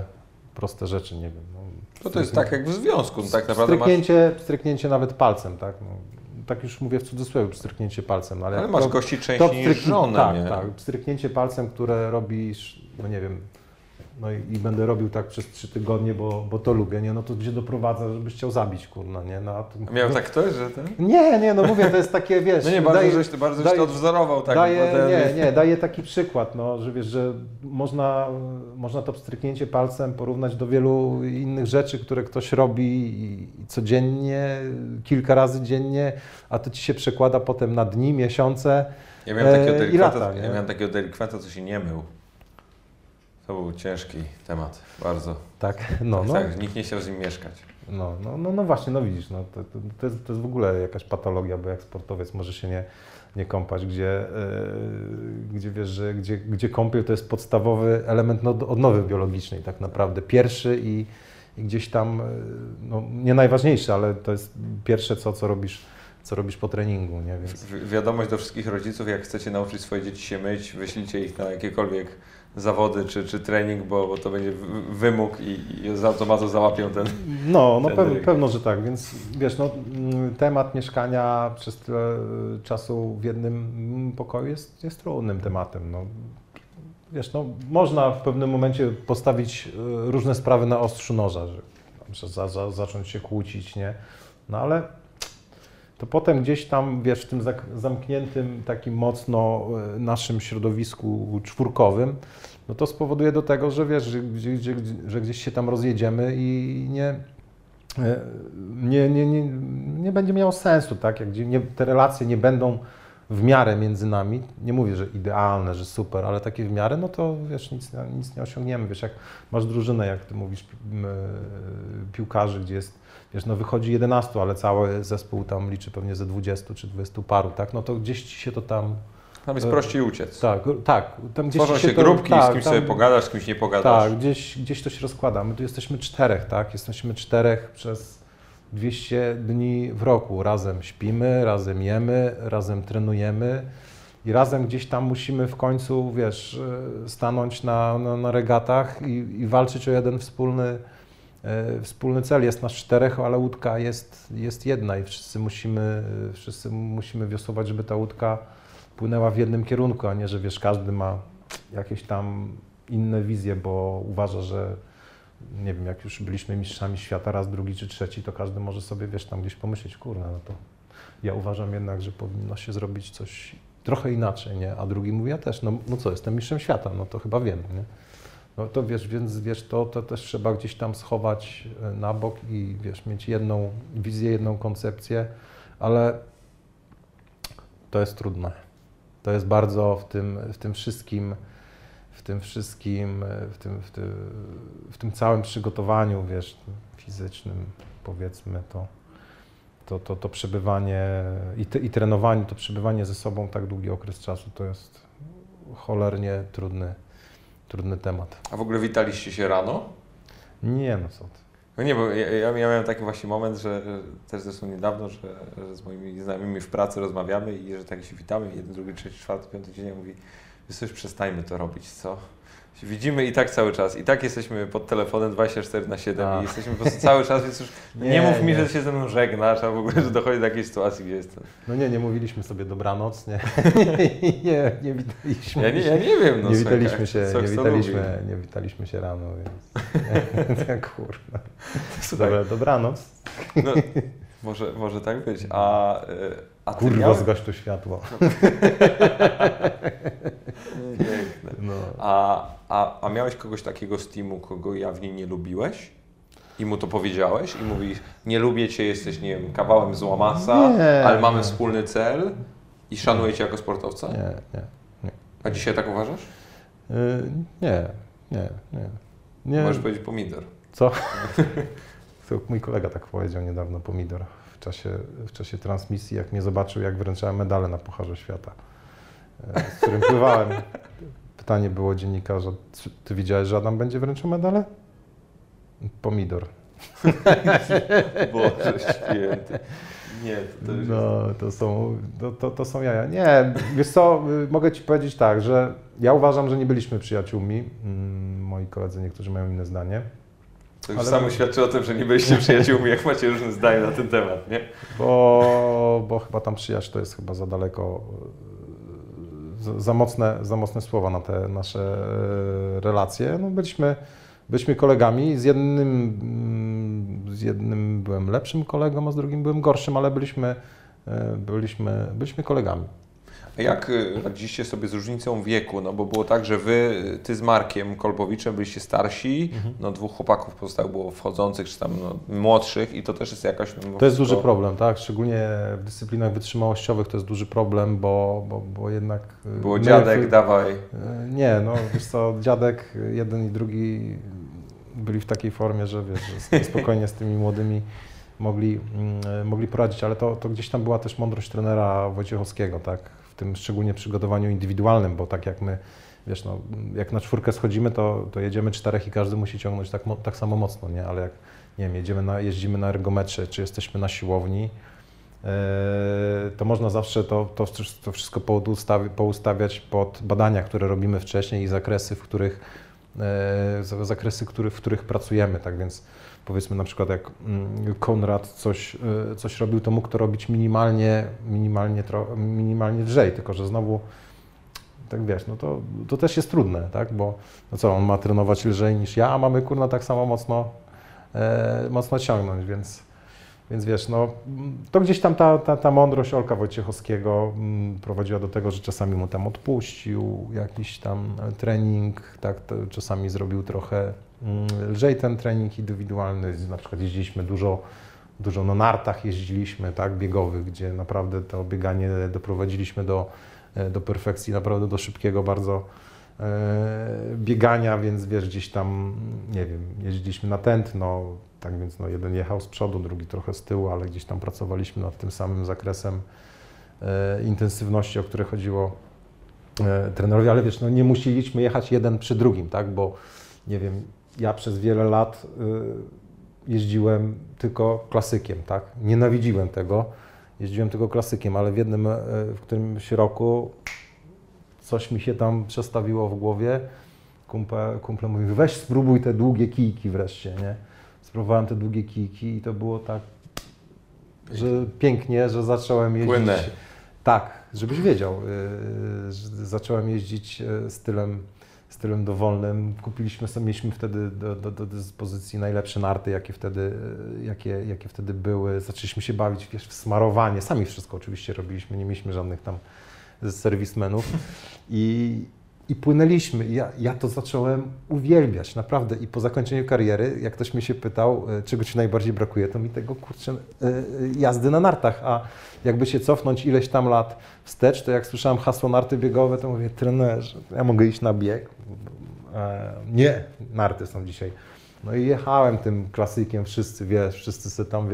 rzeczy, nie wiem. No, to jest tak jak w związku, tak naprawdę. Stryknięcie nawet palcem, tak? No, tak już mówię w cudzysłowie, pstryknięcie palcem. Ale masz gości częściej niż żonę, tak, nie? Tak, pstryknięcie palcem, które robisz, no nie wiem, no i będę robił tak przez 3 tygodnie, bo to lubię, nie? No to gdzie doprowadza, żebyś chciał zabić, kurna, nie? No, a to... Miał tak ktoś, że ten? Nie, nie, no mówię, to jest takie, wiesz... No nie, bardzo żeś to odwzorował. Tak, daję taki przykład, no, że wiesz, że można to pstryknięcie palcem porównać do wielu innych rzeczy, które ktoś robi codziennie, kilka razy dziennie, a to ci się przekłada potem na dni, miesiące i lata. Ja miałem takiego delikwenta, co się nie mył. To był ciężki temat, bardzo. Tak, no. Tak, nikt nie chciał z nim mieszkać. No właśnie, no widzisz, no, to jest w ogóle jakaś patologia, bo jak sportowiec może się nie kąpać, gdzie wiesz, że gdzie kąpiel to jest podstawowy element odnowy biologicznej tak naprawdę. Pierwszy i gdzieś tam, no, nie najważniejszy, ale to jest pierwsze co robisz po treningu, nie? Więc... Wiadomość do wszystkich rodziców, jak chcecie nauczyć swoje dzieci się myć, wyślijcie ich na jakiekolwiek zawody czy trening, bo to będzie wymóg i z automatu załapią ten... No pewno, że tak, więc wiesz, no, temat mieszkania przez tyle czasu w jednym pokoju jest trudnym tematem. No. Wiesz, no, można w pewnym momencie postawić różne sprawy na ostrzu noża, że zacząć się kłócić, nie? No ale to potem gdzieś tam, wiesz, w tym zamkniętym, takim mocno naszym środowisku czwórkowym, no to spowoduje do tego, że wiesz, że gdzieś się tam rozjedziemy i nie będzie miało sensu, tak? Jak te relacje nie będą w miarę między nami, nie mówię, że idealne, że super, ale takie w miarę, no to wiesz, nic nie osiągniemy. Wiesz, jak masz drużynę, jak ty mówisz, piłkarzy, gdzie jest, wiesz, no wychodzi 11, ale cały zespół tam liczy pewnie ze 20 czy 20 paru, tak? No to gdzieś ci się to tam... Tam jest prościej uciec. Tak. Tam gdzieś tworzą się grupki, tak, z kimś tam sobie pogadasz, z kimś nie pogadasz. Tak, gdzieś to się rozkłada. My tu jesteśmy 4, tak? Jesteśmy 4 przez 200 dni w roku. Razem śpimy, razem jemy, razem trenujemy i razem gdzieś tam musimy w końcu, wiesz, stanąć na regatach i walczyć o jeden wspólny cel. Jest nas 4, ale łódka jest jedna i wszyscy musimy wiosłować, żeby ta łódka płynęła w jednym kierunku, a nie, że wiesz, każdy ma jakieś tam inne wizje, bo uważa, że nie wiem, jak już byliśmy mistrzami świata raz, drugi czy trzeci, to każdy może sobie, wiesz, tam gdzieś pomyśleć, kurna, no to ja uważam jednak, że powinno się zrobić coś trochę inaczej, nie? A drugi mówi, ja też, no co, jestem mistrzem świata, no to chyba wiem, nie? No to wiesz, więc wiesz, to też trzeba gdzieś tam schować na bok i wiesz, mieć jedną wizję, jedną koncepcję, ale to jest trudne. To jest bardzo w tym całym przygotowaniu, wiesz, fizycznym, powiedzmy, to przebywanie i trenowanie, to przebywanie ze sobą tak długi okres czasu, to jest cholernie trudny temat. A w ogóle witaliście się rano? Nie, no co ty. No nie, bo ja miałem taki właśnie moment, że też zresztą niedawno, że z moimi znajomymi w pracy rozmawiamy i że tak się witamy, 1, 2, 3, 4, 5 dzień, ja mówię, wiesz coś, przestańmy to robić, co? Widzimy i tak cały czas, i tak jesteśmy pod telefonem 24/7 i jesteśmy po prostu cały czas, więc już nie mów mi, że się ze mną żegnasz, a w ogóle, że dochodzi do takiej sytuacji, gdzie jestem. No nie mówiliśmy sobie dobranoc, nie, nie witaliśmy. Ja nie wiem, no nie witaliśmy się rano, więc kurwa. Dobra, dobranoc. No, może tak być, a kurwa, zgaś to światło. No. Piękne. No. A miałeś kogoś takiego z teamu, kogo jawnie nie lubiłeś? I mu to powiedziałeś? I mówisz, nie lubię cię, jesteś, nie wiem, kawałem złamasa, ale mamy wspólny cel i szanuję cię jako sportowca? Nie. A dzisiaj tak uważasz? Nie. Możesz powiedzieć pomidor. Co? To mój kolega tak powiedział niedawno, pomidor. W czasie transmisji, jak mnie zobaczył, jak wręczałem medale na Pucharze Świata, z którym pływałem. Pytanie było dziennikarza, ty widziałeś, że Adam będzie wręczał medale? Pomidor. Boże święty. Nie, to już jest... to są jaja. Nie, wiesz co, mogę ci powiedzieć tak, że ja uważam, że nie byliśmy przyjaciółmi. Moi koledzy, niektórzy mają inne zdanie. To już ale samo świadczy o tym, że nie byliście przyjaciółmi, jak macie różne zdania na ten temat, nie? Bo chyba tam przyjaźń to jest chyba za daleko, za mocne słowa na te nasze relacje. No byliśmy kolegami, z jednym byłem lepszym kolegą, a z drugim byłem gorszym, ale byliśmy kolegami. A jak radziliście sobie z różnicą wieku? No bo było tak, że ty z Markiem Kolbowiczem byliście starsi, no dwóch chłopaków pozostałych było wchodzących, czy tam no, młodszych i to też jest jakaś... No, to jest duży problem, tak? Szczególnie w dyscyplinach wytrzymałościowych to jest duży problem, bo jednak... Było dziadek, dawaj. Nie, no wiesz co, dziadek jeden i drugi byli w takiej formie, że wiesz, spokojnie z tymi młodymi mogli poradzić, ale to gdzieś tam była też mądrość trenera Wojciechowskiego, tak? W tym szczególnie przygotowaniu indywidualnym, bo tak jak my, wiesz, no, jak na czwórkę schodzimy, to jedziemy czterech i każdy musi ciągnąć tak samo mocno, nie? Ale jak, nie wiem, jeździmy na ergometrze, czy jesteśmy na siłowni, to można zawsze to wszystko poustawiać pod badania, które robimy wcześniej i zakresy, w których pracujemy, tak więc powiedzmy na przykład jak Konrad coś robił, to mógł to robić minimalnie lżej, tylko że znowu, tak wiesz, no to też jest trudne, tak, bo no co, on ma trenować lżej niż ja, a mamy kurna tak samo mocno ciągnąć, więc wiesz, no to gdzieś tam ta mądrość Olka Wojciechowskiego prowadziła do tego, że czasami mu tam odpuścił jakiś tam trening, tak, czasami zrobił trochę lżej ten trening indywidualny, na przykład jeździliśmy dużo na nartach jeździliśmy, tak, biegowych, gdzie naprawdę to bieganie doprowadziliśmy do perfekcji, naprawdę do szybkiego bardzo biegania, więc wiesz, gdzieś tam, nie wiem, jeździliśmy na tętno, tak więc no, jeden jechał z przodu, drugi trochę z tyłu, ale gdzieś tam pracowaliśmy nad tym samym zakresem intensywności, o które chodziło trenerowi, ale wiesz, no, nie musieliśmy jechać jeden przy drugim, tak, bo nie wiem, ja przez wiele lat jeździłem tylko klasykiem, tak? Nienawidziłem tego, jeździłem tylko klasykiem, ale w którymś roku coś mi się tam przestawiło w głowie. Kumple mówi, weź spróbuj te długie kijki wreszcie, nie? Spróbowałem te długie kijki i to było tak, że pięknie, że zacząłem jeździć... Płynne. Tak, żebyś wiedział, że zacząłem jeździć stylem dowolnym. Mieliśmy wtedy do dyspozycji najlepsze narty, jakie wtedy były. Zaczęliśmy się bawić, wiesz, w smarowanie. Sami wszystko oczywiście robiliśmy, nie mieliśmy żadnych tam serwismenów. I płynęliśmy. Ja to zacząłem uwielbiać, naprawdę. I po zakończeniu kariery, jak ktoś mi się pytał, czego ci najbardziej brakuje, to mi tego, kurczę, jazdy na nartach. A jakby się cofnąć ileś tam lat wstecz, to jak słyszałem hasło narty biegowe, to mówię, trenerze, ja mogę iść na bieg? Nie, narty są dzisiaj. No i jechałem tym klasykiem, wszyscy se tam,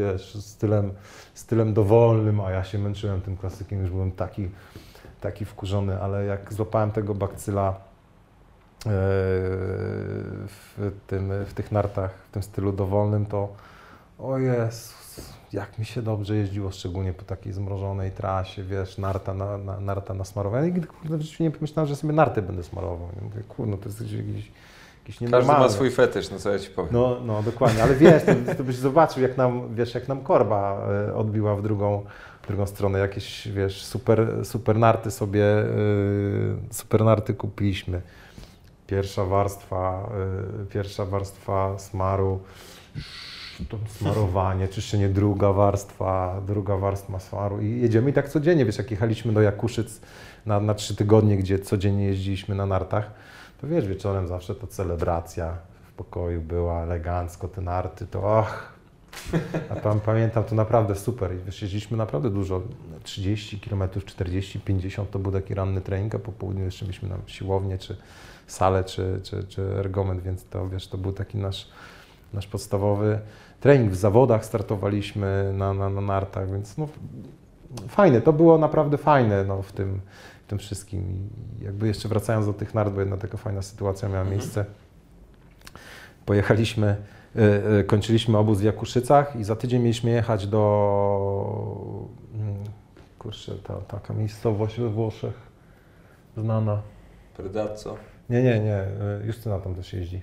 stylem dowolnym, a ja się męczyłem tym klasykiem, już byłem taki wkurzony, ale jak złapałem tego bakcyla w tych nartach, w tym stylu dowolnym, to o Jezus, jak mi się dobrze jeździło, szczególnie po takiej zmrożonej trasie, wiesz, narta na smarowanie. Nigdy kurde, w życiu nie pomyślałem, że sobie narty będę smarował. Ja mówię, kurde, to jest jakiś nienormalny. Każdy ma swój fetysz, no co ja ci powiem. No dokładnie, ale wiesz, to byś zobaczył, jak nam korba odbiła w drugą stronę, jakieś, wiesz, super narty kupiliśmy. Pierwsza warstwa smaru, to smarowanie, czyszczenie, druga warstwa smaru i jedziemy i tak codziennie, wiesz, jak jechaliśmy do Jakuszyc na 3 tygodnie, gdzie codziennie jeździliśmy na nartach, to wiesz, wieczorem zawsze to celebracja w pokoju była, elegancko, te narty, to och, a tam pamiętam, to naprawdę super. Wiesz, jeździliśmy naprawdę dużo, 30 km, 40, 50 to był taki ranny trening, a po południu jeszcze mieliśmy na siłownię, czy salę, czy ergometr, więc to, wiesz, to był taki nasz podstawowy trening. W zawodach startowaliśmy na nartach, więc no, fajne, to było naprawdę fajne, no, w tym wszystkim. I jakby jeszcze wracając do tych nart, bo jedna taka fajna sytuacja miała miejsce. Pojechaliśmy, kończyliśmy obóz w Jakuszycach i za tydzień mieliśmy jechać do... Kurczę, taka miejscowość we Włoszech znana. Predazzo? Nie, Justyna tam też jeździ.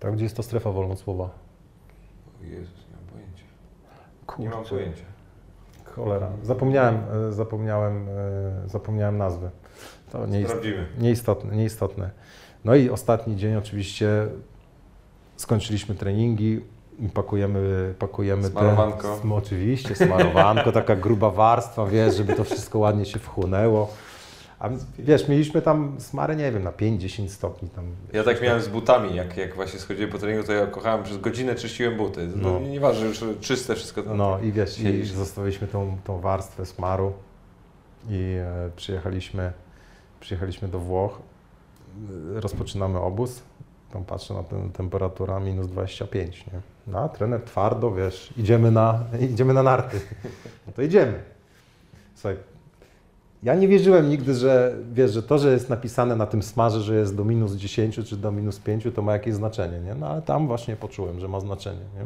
Tak, gdzie jest to strefa wolnocłowa. Jezus, nie mam pojęcia. Kurczę. Nie mam pojęcia. Cholera. Zapomniałem nazwy. To nieistotne. No i ostatni dzień oczywiście skończyliśmy treningi. Pakujemy smarowanko. Oczywiście, smarowanko, taka gruba warstwa, wiesz, żeby to wszystko ładnie się wchłonęło. A wiesz, mieliśmy tam smary, nie wiem, na 5-10 stopni tam. Ja tak miałem z butami, jak właśnie schodziłem po treningu, to ja kochałem, przez godzinę czyściłem buty. No. To nieważne, już czyste wszystko. Tam no i wiesz, i zostawiliśmy tą warstwę smaru i przyjechaliśmy do Włoch, rozpoczynamy obóz. Tam patrzę na tę temperaturę, minus 25, nie? No, a trener twardo, wiesz, idziemy na narty. No to idziemy. Słuchaj, ja nie wierzyłem nigdy, że wiesz, że to, że jest napisane na tym smarze, że jest do minus 10 czy do minus 5, to ma jakieś znaczenie, nie? No ale tam właśnie poczułem, że ma znaczenie, nie?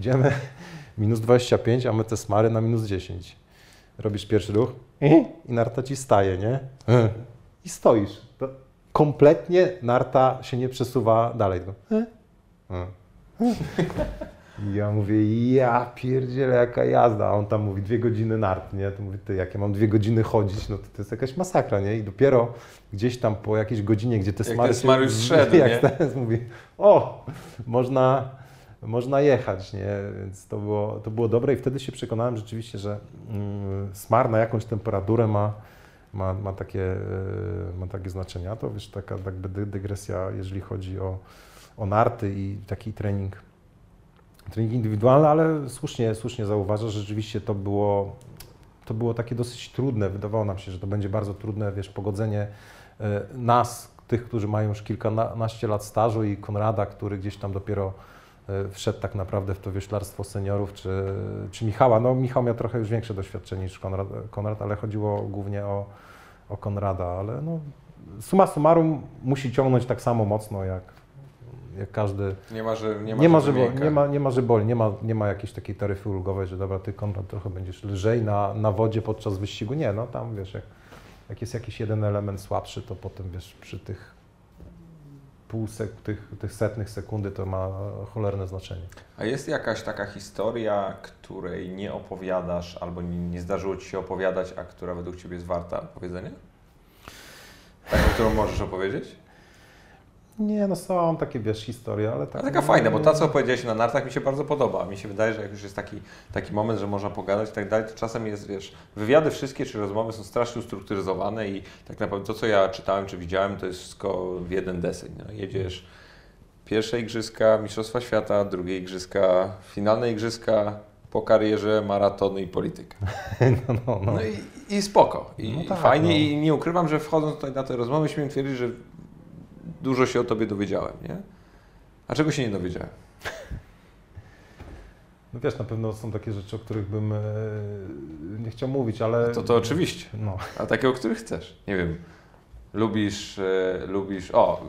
Idziemy, minus 25, a my te smary na minus 10. Robisz pierwszy ruch i narta ci staje, nie? I stoisz. Kompletnie narta się nie przesuwa dalej. Ja mówię, ja pierdzielę, jaka jazda. A on tam mówi, 2 godziny nart, nie? To mówi, ty, jak ja mam 2 godziny chodzić, no to jest jakaś masakra, nie? I dopiero gdzieś tam po jakiejś godzinie, gdzie te smary... mówi, o, można jechać, nie? Więc to było dobre i wtedy się przekonałem rzeczywiście, że smar na jakąś temperaturę ma takie znaczenia. To wiesz, taka jakby dygresja, jeżeli chodzi o narty i taki trening indywidualny, ale słusznie zauważasz, że rzeczywiście to było takie dosyć trudne. Wydawało nam się, że to będzie bardzo trudne, wiesz, pogodzenie nas, tych, którzy mają już kilkanaście lat stażu, i Konrada, który gdzieś tam dopiero wszedł tak naprawdę w to wioślarstwo seniorów, czy Michała. No Michał miał trochę już większe doświadczenie niż Konrad, ale chodziło głównie o Konrada, ale no, summa summarum musi ciągnąć tak samo mocno jak każdy. Nie ma jakiejś takiej taryfy ulgowej, że dobra, ty Konrad trochę będziesz lżej na wodzie podczas wyścigu. Nie, no tam wiesz, jak jest jakiś jeden element słabszy, to potem wiesz, przy tych tych setnych sekundy to ma cholerne znaczenie. A jest jakaś taka historia, której nie opowiadasz albo nie zdarzyło Ci się opowiadać, a która według Ciebie jest warta opowiedzenia? Taką, którą możesz opowiedzieć? Nie, no są takie, wiesz, historie, ale... Tak, taka no, fajna, bo ta, co opowiedziałeś na nartach, mi się bardzo podoba. Mi się wydaje, że jak już jest taki moment, że można pogadać i tak dalej, to czasem jest, wiesz, wywiady wszystkie czy rozmowy są strasznie ustrukturyzowane i tak naprawdę to, co ja czytałem czy widziałem, to jest wszystko w jeden deseń. No, jedziesz pierwsze igrzyska Mistrzostwa Świata, drugie igrzyska, finalne igrzyska, po karierze, maratony i polityka. No i spoko. I no tak, fajnie no. I nie ukrywam, że wchodząc tutaj na te rozmowy, śmiem twierdzić, że dużo się o Tobie dowiedziałem, nie? A czego się nie dowiedziałem? No wiesz, na pewno są takie rzeczy, o których bym nie chciał mówić, ale... To oczywiście, no. A takie, o których chcesz. Nie wiem, lubisz... O,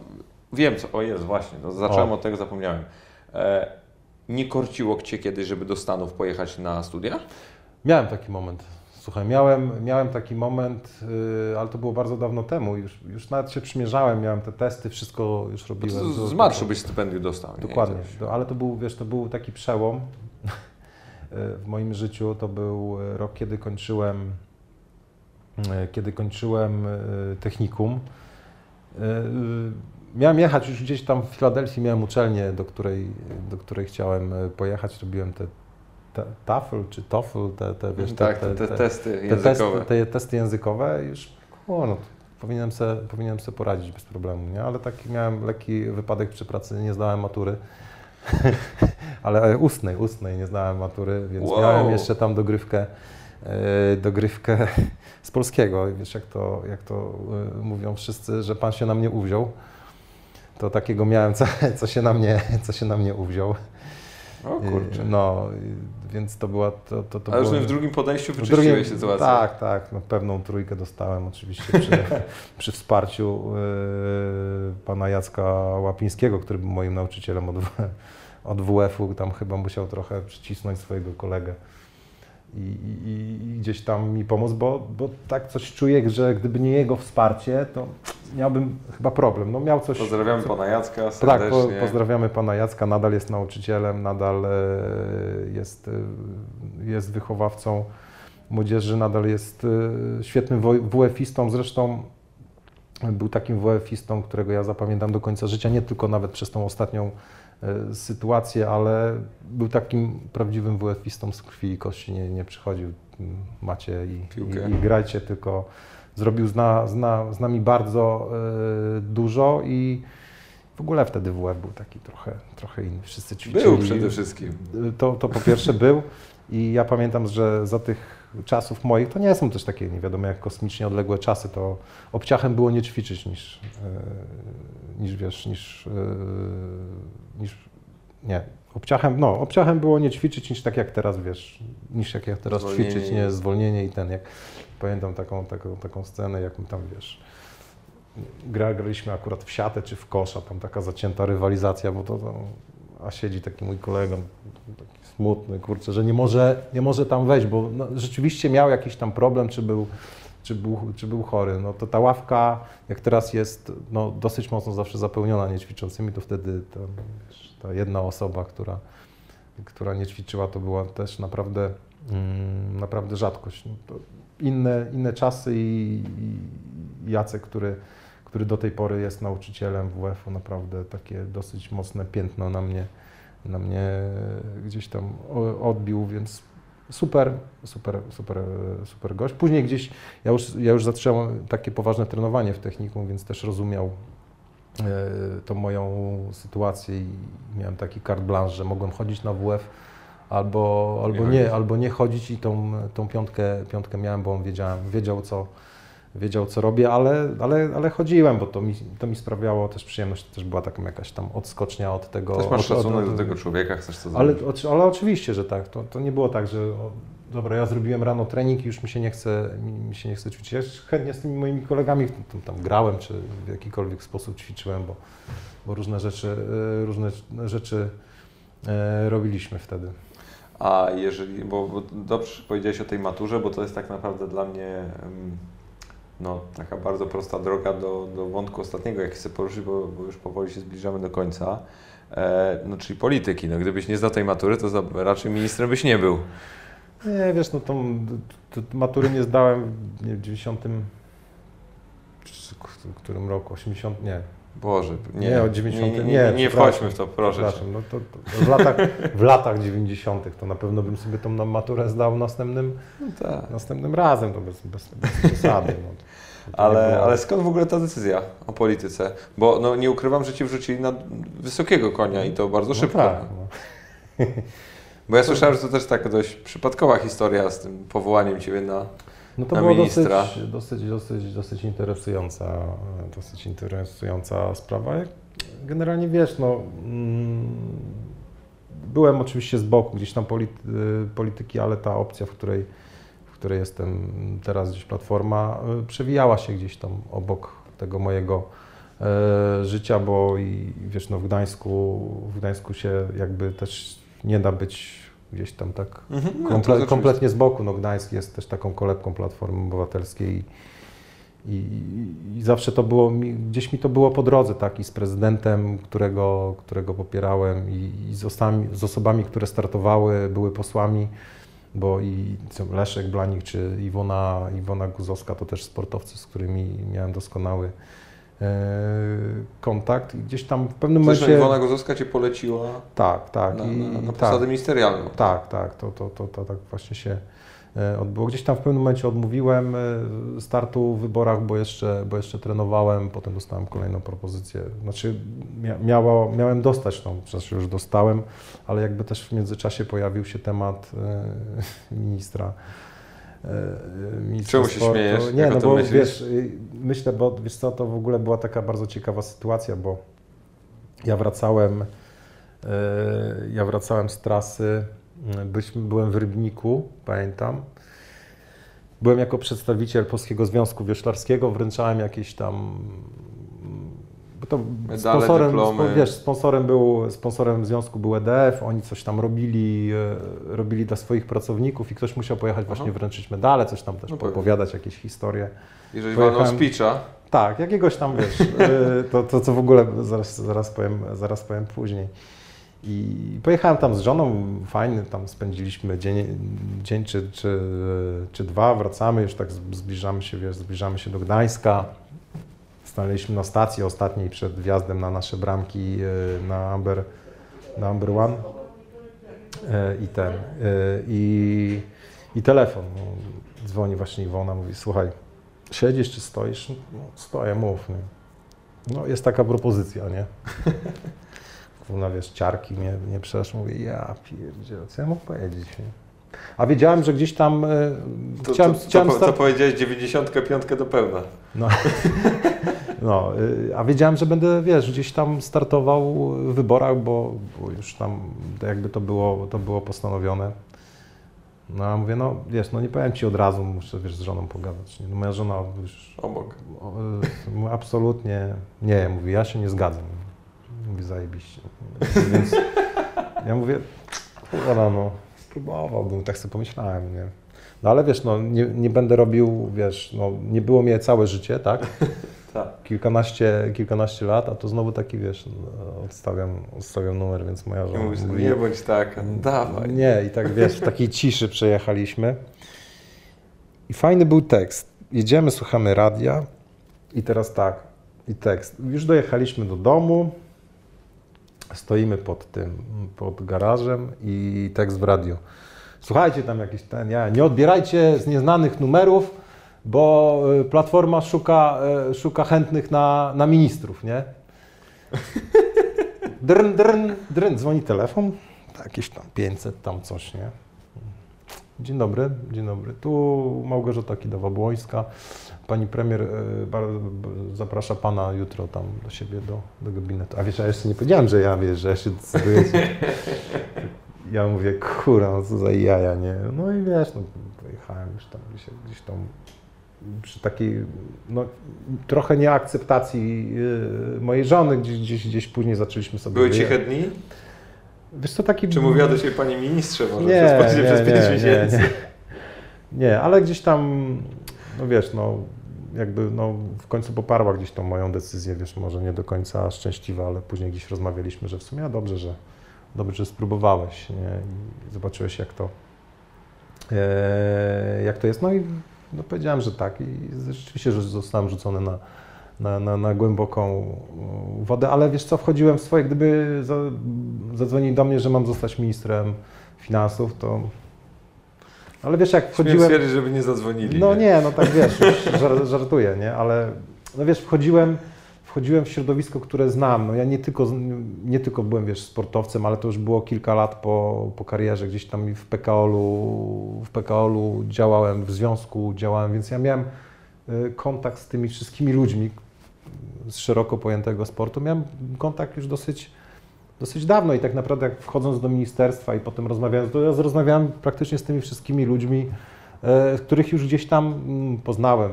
wiem co, o jest właśnie, no, zacząłem od tego, zapomniałem. Nie korciło Cię kiedyś, żeby do Stanów pojechać na studia? Miałem taki moment. Słuchaj, miałem taki moment, ale to było bardzo dawno temu, już nawet się przymierzałem, miałem te testy, wszystko już robiłem. Z marszu byś stypendium dostał. Dokładnie, ale to był, wiesz, to był taki przełom w moim życiu, to był rok, kiedy kończyłem technikum. Miałem jechać już gdzieś tam w Filadelfii, miałem uczelnię, do której chciałem pojechać, robiłem TOEFL, te testy językowe, już no, powinienem sobie poradzić bez problemu, nie? Ale taki miałem lekki wypadek przy pracy, nie zdałem matury, ale ustnej nie zdałem matury, więc miałem jeszcze tam dogrywkę z polskiego i wiesz, jak to mówią wszyscy, że pan się na mnie uwziął, to takiego miałem, co się na mnie uwziął. O kurczę. No, więc to była... To ale już w drugim podejściu wyczyściłeś sytuację. Tak. No, pewną trójkę dostałem oczywiście przy wsparciu pana Jacka Łapińskiego, który był moim nauczycielem od WF-u. Tam chyba musiał trochę przycisnąć swojego kolegę. i gdzieś tam mi pomóc, bo tak coś czuję, że gdyby nie jego wsparcie, to miałbym chyba problem. No, miał coś, pozdrawiamy pana Jacka serdecznie. Tak, pozdrawiamy pana Jacka, nadal jest nauczycielem, nadal jest wychowawcą młodzieży, nadal jest świetnym WF-istą, zresztą był takim WF-istą, którego ja zapamiętam do końca życia, nie tylko nawet przez tą ostatnią sytuację, ale był takim prawdziwym WF-istą z krwi i kości, nie przychodził, macie i grajcie, tylko zrobił z nami bardzo dużo i w ogóle wtedy WF był taki trochę inny, wszyscy ćwiczyli. Był przede wszystkim. To po pierwsze był i ja pamiętam, że za tych czasów moich, to nie są też takie nie wiadomo jak kosmicznie odległe czasy, to obciachem było nie ćwiczyć obciachem było nie ćwiczyć niż tak jak teraz, wiesz, niż jak ja teraz zwolnienie. Ćwiczyć, nie, zwolnienie i ten, jak pamiętam taką scenę, jak my tam, wiesz, graliśmy akurat w siatę czy w kosza, tam taka zacięta rywalizacja, bo a siedzi taki mój kolega, taki smutny, kurczę, że nie może tam wejść, bo no, rzeczywiście miał jakiś tam problem, czy był chory. No to ta ławka, jak teraz jest, no, dosyć mocno zawsze zapełniona niećwiczącymi, to wtedy ta jedna osoba, która nie ćwiczyła, to była też naprawdę rzadkość. No to inne czasy i Jacek, który do tej pory jest nauczycielem WF-u, naprawdę takie dosyć mocne piętno na mnie gdzieś tam odbił, więc super gość. Później gdzieś ja już zacząłem takie poważne trenowanie w technikum, więc też rozumiał tą moją sytuację i miałem taki carte blanche, że mogłem chodzić na WF albo nie chodzić i tą piątkę miałem, bo on wiedział co robię, ale chodziłem, bo to mi sprawiało też przyjemność, to też była taka jakaś tam odskocznia od tego. Też masz szacunek do tego człowieka, chcesz to zrobić. Ale oczywiście, że tak, to nie było tak, że dobra, ja zrobiłem rano trening i już mi się nie chce ćwiczyć. Ja chętnie z tymi moimi kolegami tam grałem, czy w jakikolwiek sposób ćwiczyłem, bo różne rzeczy robiliśmy wtedy. A jeżeli, bo dobrze powiedziałeś o tej maturze, bo to jest tak naprawdę dla mnie no, taka bardzo prosta droga do wątku ostatniego, jaki chcę poruszyć, bo już powoli się zbliżamy do końca, no, czyli polityki. No, gdybyś nie zdał tej matury, to raczej ministrem byś nie był. Nie, wiesz, no tą matury nie zdałem w 90... w którym roku? 80... nie. Boże, nie, o 90... Nie wchodźmy w to, proszę cię. No, w latach 90. to na pewno bym sobie tą maturę zdał następnym razem, to bez zasady. No. Ale skąd w ogóle ta decyzja o polityce? Bo no, nie ukrywam, że ci wrzucili na wysokiego konia i to bardzo szybko. No tak, no. Bo ja słyszałem, że to też taka dość przypadkowa historia z tym powołaniem ciebie na... No to była dosyć interesująca sprawa. Generalnie wiesz, no, byłem oczywiście z boku gdzieś tam polityki, ale ta opcja, w której jestem teraz, gdzieś Platforma, przewijała się gdzieś tam obok tego mojego życia, bo i wiesz, no, w Gdańsku się jakby też nie da być gdzieś tam tak kompletnie z boku. No, Gdańsk jest też taką kolebką Platformy Obywatelskiej i zawsze to było, gdzieś mi to było po drodze, tak, i z prezydentem, którego popierałem, i z osobami, które startowały, były posłami, bo i Leszek Blanik czy Iwona Guzowska to też sportowcy, z którymi miałem doskonały kontakt i gdzieś tam w pewnym momencie... Iwona Gozowska cię poleciła tak, na posadę ministerialną. Tak, to tak właśnie się odbyło. Gdzieś tam w pewnym momencie odmówiłem startu w wyborach, bo jeszcze trenowałem, potem dostałem kolejną propozycję. Znaczy miałem dostać tą, znaczy już dostałem, ale jakby też w międzyczasie pojawił się temat ministra. Czemu się śmiejesz? Nie, no bo wiesz, myślę, bo wiesz co, to w ogóle była taka bardzo ciekawa sytuacja, bo ja wracałem z trasy, byłem w Rybniku, pamiętam, byłem jako przedstawiciel Polskiego Związku Wioślarskiego, wręczałem jakieś tam Bo to medale, sponsorem związku był EDF, oni coś tam robili dla swoich pracowników i ktoś musiał pojechać właśnie wręczyć medale, coś tam też opowiadać jakieś historie. Jeżeli walną speecha. Tak, jakiegoś tam, wiesz, to co w ogóle zaraz powiem później. I pojechałem tam z żoną, fajny, tam spędziliśmy dzień czy dwa, wracamy, już tak zbliżamy się do Gdańska. Stanęliśmy na stacji ostatniej przed wjazdem na nasze bramki na Amber One i telefon. Dzwoni właśnie Iwona, mówi: słuchaj, siedzisz czy stoisz? No, stoję, mów. No, jest taka propozycja, nie? Kurna, wiesz, ciarki mnie przeszły, mówię: ja pierdzielę, co ja mógł powiedzieć? A wiedziałem, że gdzieś tam... Co powiedziałeś, 95 do pełna. No. A wiedziałem, że będę, wiesz, gdzieś tam startował w wyborach, bo już tam jakby to było postanowione. No a mówię, no wiesz, no nie powiem ci od razu, muszę, wiesz, z żoną pogadać. No, moja żona już... Obok. Absolutnie nie, mówi, ja się nie zgadzam. Mówi, zajebiście. Więc ja mówię, no... Próbowałbym, tak sobie pomyślałem, nie? No ale wiesz, no nie będę robił, wiesz, no nie było mnie całe życie, tak? Tak. Kilkanaście lat, a to znowu taki, wiesz, odstawiam numer, więc moja żona mówi, nie bądź taka, dawaj. Nie, i tak, wiesz, w takiej ciszy przejechaliśmy. I fajny był tekst. Jedziemy, słuchamy radia i teraz tak, i tekst. Już dojechaliśmy do domu. Stoimy pod garażem i tekst w radiu. Słuchajcie tam jakiś ten, nie odbierajcie z nieznanych numerów, bo Platforma szuka chętnych na ministrów, nie? Drn, dzwoni telefon, jakieś tam 500, tam coś, nie? Dzień dobry, tu Małgorzata Kidawa-Błońska. Pani premier zaprasza pana jutro tam do siebie, do gabinetu. A wiesz, ja jeszcze nie powiedziałem, że ja, wiesz, że ja się decyduję. Ja mówię, kurwa, no co za jaja, nie? No i wiesz, no pojechałem już tam gdzieś tam przy takiej, no trochę nieakceptacji mojej żony, gdzieś później zaczęliśmy sobie... Były ciche dni? Wiesz, to taki... Czy mówiła do siebie, panie ministrze, może przez 5 miesięcy? Nie, ale gdzieś tam... No wiesz, no jakby no, w końcu poparła gdzieś tą moją decyzję, wiesz, może nie do końca szczęśliwa, ale później gdzieś rozmawialiśmy, że w sumie dobrze, że spróbowałeś, nie? I zobaczyłeś jak to jest. No i no, powiedziałem, że tak i rzeczywiście, że zostałem rzucony na głęboką wodę, ale wiesz co, wchodziłem w swoje, gdyby zadzwonili do mnie, że mam zostać ministrem finansów, to... Ale wiesz, jak wchodziłem... Śmiem stwierdzić, żeby nie zadzwonili. No nie, no tak wiesz, już żartuję, nie? Ale no wiesz, wchodziłem w środowisko, które znam. No ja nie tylko byłem, wiesz, sportowcem, ale to już było kilka lat po karierze. Gdzieś tam w PKO-lu działałem, w związku działałem, więc ja miałem kontakt z tymi wszystkimi ludźmi z szeroko pojętego sportu. Miałem kontakt już dosyć dawno i tak naprawdę jak wchodząc do ministerstwa i potem rozmawiając, to ja rozmawiałem praktycznie z tymi wszystkimi ludźmi, których już gdzieś tam poznałem,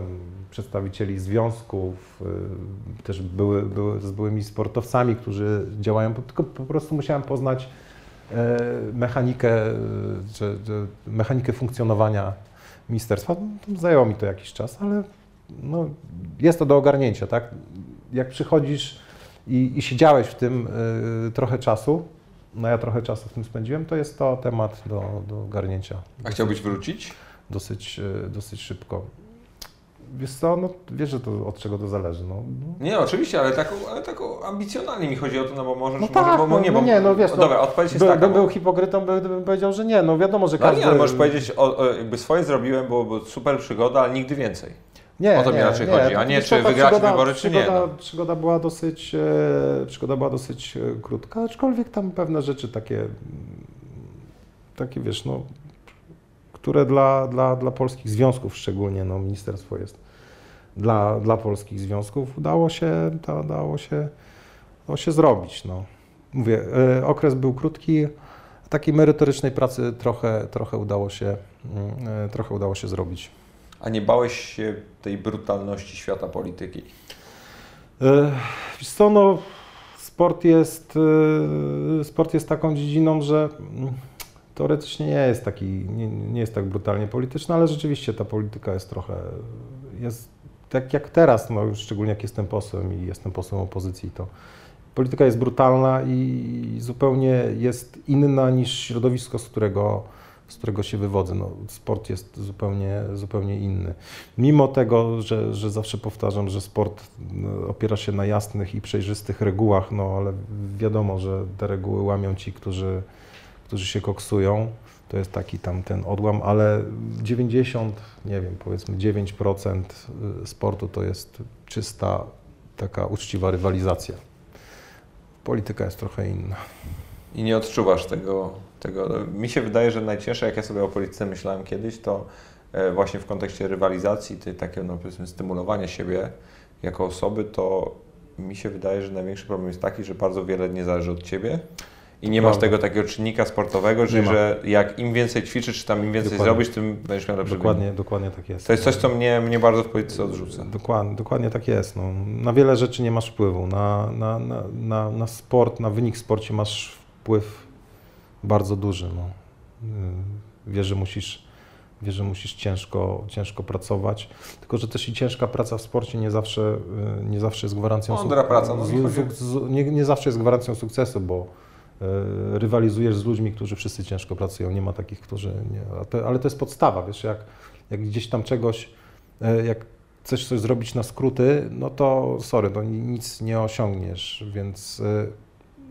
przedstawicieli związków, też byłymi sportowcami, którzy działają, tylko po prostu musiałem poznać mechanikę funkcjonowania ministerstwa. Zajęło mi to jakiś czas, ale no, jest to do ogarnięcia, tak? Jak przychodzisz i siedziałeś w tym trochę czasu, no ja trochę czasu w tym spędziłem, to jest to temat do garnięcia. A chciałbyś wrócić? Dosyć szybko. Wiesz co, no wiesz, że to od czego to zależy. No. Nie, oczywiście, ale tak ambicjonalnie mi chodzi o to, no bo możesz... No tak, dobra, odpowiedź jest taka. Był hipokrytą, gdybym powiedział, że nie, no wiadomo, że każdy... No nie, ale możesz powiedzieć, jakby swoje zrobiłem, byłoby super przygoda, ale nigdy więcej. Nie, o to mi raczej chodzi, a nie czy wygrać wybory, czy nie. No. Przygoda była dosyć krótka, aczkolwiek tam pewne rzeczy takie wiesz, no, które dla polskich związków szczególnie, no, ministerstwo jest dla polskich związków, udało się zrobić. No. Mówię, okres był krótki, takiej merytorycznej pracy trochę udało się zrobić. A nie bałeś się tej brutalności świata polityki? Wiesz co, no, sport jest taką dziedziną, że teoretycznie nie jest tak brutalnie polityczna, ale rzeczywiście ta polityka jest trochę, jest tak jak teraz, no, szczególnie jak jestem posłem i jestem posłem opozycji, to polityka jest brutalna i zupełnie jest inna niż środowisko, z którego się wywodzę. No, sport jest zupełnie inny. Mimo tego, że zawsze powtarzam, że sport opiera się na jasnych i przejrzystych regułach, no ale wiadomo, że te reguły łamią ci, którzy się koksują. To jest taki tam ten odłam, ale 90, nie wiem, powiedzmy 9% sportu to jest czysta, taka uczciwa rywalizacja. Polityka jest trochę inna. I nie odczuwasz tego. Mi się wydaje, że najcięższe, jak ja sobie o polityce myślałem kiedyś, to właśnie w kontekście rywalizacji, tej takiego, no, powiedzmy, stymulowania siebie jako osoby, to mi się wydaje, że największy problem jest taki, że bardzo wiele nie zależy od ciebie i nie masz tego takiego czynnika sportowego, że jak im więcej ćwiczysz, czy tam im więcej zrobisz, tym będziesz miał lepszy wynik. Dokładnie tak jest. To jest coś, co mnie bardzo w polityce odrzuca. Dokładnie tak jest. No, na wiele rzeczy nie masz wpływu. Na sport, na wynik w sporcie masz wpływ bardzo duży. No. Wiesz, że musisz ciężko pracować, tylko że też i ciężka praca w sporcie nie zawsze jest gwarancją sukcesu. Nie zawsze jest gwarancją sukcesu, bo rywalizujesz z ludźmi, którzy wszyscy ciężko pracują. Nie ma takich, którzy nie. Ale to jest podstawa, wiesz, jak gdzieś tam czegoś, jak chcesz coś zrobić na skróty, no to sorry, no nic nie osiągniesz, więc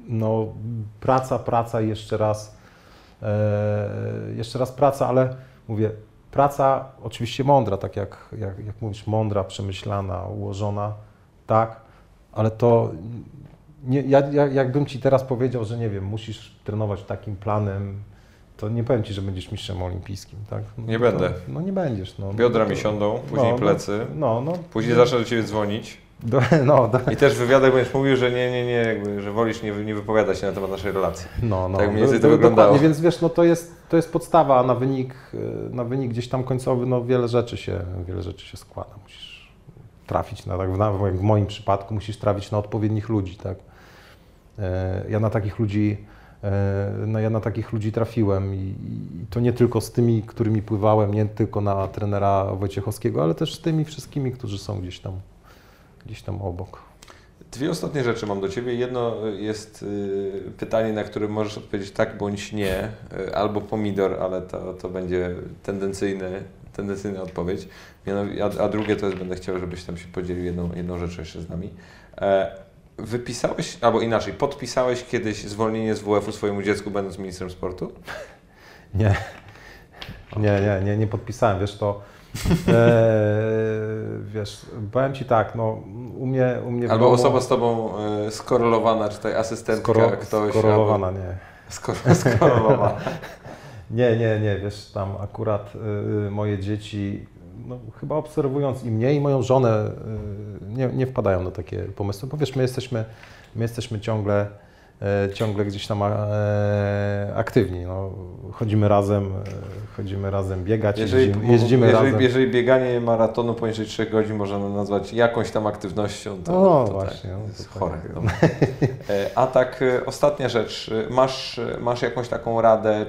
no praca, jeszcze raz praca, ale mówię, praca oczywiście mądra, tak jak mówisz, mądra, przemyślana, ułożona, tak, ale to nie, jakbym ci teraz powiedział, że nie wiem, musisz trenować takim planem, to nie powiem ci, że będziesz mistrzem olimpijskim, tak? No, nie będę. No nie będziesz. No. Biodra mi siądą, później plecy, później zacznę do ciebie dzwonić. I też w wywiadach będziesz mówił, że nie, że wolisz nie wypowiadać się na temat naszej relacji. Tak mniej więcej to wyglądało. Więc wiesz, no to jest podstawa, a na wynik gdzieś tam końcowy, no wiele rzeczy się składa. Musisz trafić, w moim przypadku musisz trafić na odpowiednich ludzi, tak? Ja na takich ludzi trafiłem i to nie tylko z tymi, którymi pływałem, nie tylko na trenera Wojciechowskiego, ale też z tymi wszystkimi, którzy są gdzieś tam obok. Dwie ostatnie rzeczy mam do ciebie. Jedno jest pytanie, na które możesz odpowiedzieć tak bądź nie, albo pomidor, ale to będzie tendencyjna odpowiedź. A drugie to jest, będę chciał, żebyś tam się podzielił jedną rzeczą jeszcze z nami. Wypisałeś, albo inaczej, podpisałeś kiedyś zwolnienie z WF-u swojemu dziecku, będąc ministrem sportu? Nie podpisałem, wiesz, to... wiesz, powiem ci tak, no u mnie albo osoba z tobą skorelowana, czy tej asystentka ktoś... Skorelowana, albo... nie. Skorelowana. nie, wiesz, tam akurat moje dzieci, no, chyba obserwując i mnie, i moją żonę, nie wpadają na takie pomysły, bo wiesz, my jesteśmy ciągle gdzieś tam aktywni. No, chodzimy razem biegać, jeździmy razem. Jeżeli bieganie maratonu poniżej 3 godzin można nazwać jakąś tam aktywnością, to właśnie, tak, jest chore. A tak, ostatnia rzecz. Masz jakąś taką radę,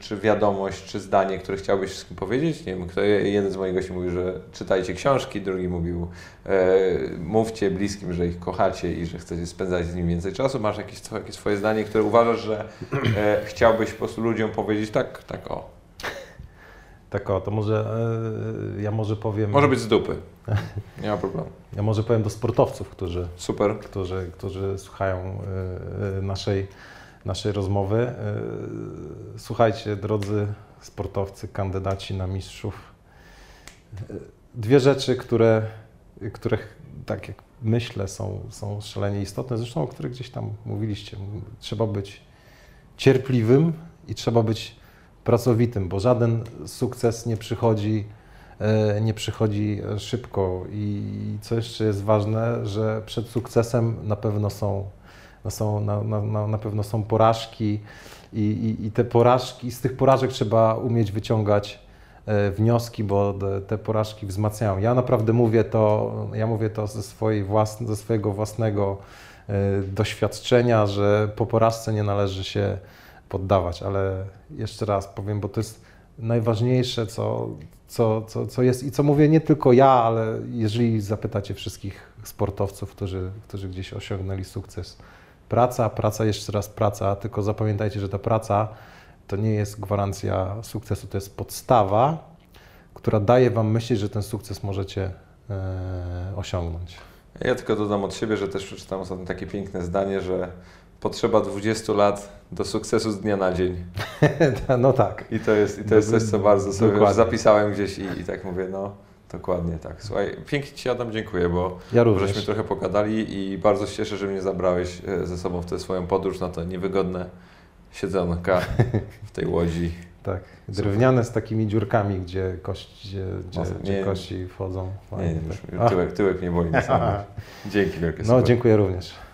czy wiadomość, czy zdanie, które chciałbyś wszystkim powiedzieć? Nie wiem, jeden z moich gości mówił, że czytajcie książki, drugi mówił, mówcie bliskim, że ich kochacie i że chcecie spędzać z nimi więcej czasu. Masz jakieś swoje zdanie, które uważasz, że chciałbyś po prostu ludziom powiedzieć tak o. Tak o, to może ja może powiem... Może być z dupy, nie ma problemu. Ja może powiem do sportowców, którzy słuchają naszej rozmowy. Słuchajcie, drodzy sportowcy, kandydaci na mistrzów. Dwie rzeczy, których tak jak myślę są szalenie istotne, zresztą o których gdzieś tam mówiliście. Trzeba być cierpliwym i trzeba być pracowitym, bo żaden sukces nie przychodzi szybko. I co jeszcze jest ważne, że przed sukcesem na pewno są porażki i te porażki, z tych porażek trzeba umieć wyciągać wnioski, bo te porażki wzmacniają. Ja naprawdę mówię to, ze swojego własnego doświadczenia, że po porażce nie należy się poddawać, ale jeszcze raz powiem, bo to jest najważniejsze, co jest i co mówię nie tylko ja, ale jeżeli zapytacie wszystkich sportowców, którzy gdzieś osiągnęli sukces. Praca, jeszcze raz praca, tylko zapamiętajcie, że ta praca to nie jest gwarancja sukcesu, to jest podstawa, która daje wam myśleć, że ten sukces możecie osiągnąć. Ja tylko dodam od siebie, że też przeczytałem ostatnio takie piękne zdanie, że potrzeba 20 lat do sukcesu z dnia na dzień. No tak. I to jest coś, co bardzo sobie już zapisałem gdzieś i tak mówię, no dokładnie tak. Słuchaj, pięknie Ci, Adam, dziękuję, bo żeśmy trochę pogadali i bardzo się cieszę, że mnie zabrałeś ze sobą w tę swoją podróż na to niewygodne siedzonka w tej łodzi. Tak, drewniane z takimi dziurkami, gdzie kości wchodzą. Fajnie, nie, już tak. Tyłek nie boli. Dzięki wielkie. No, dziękuję również.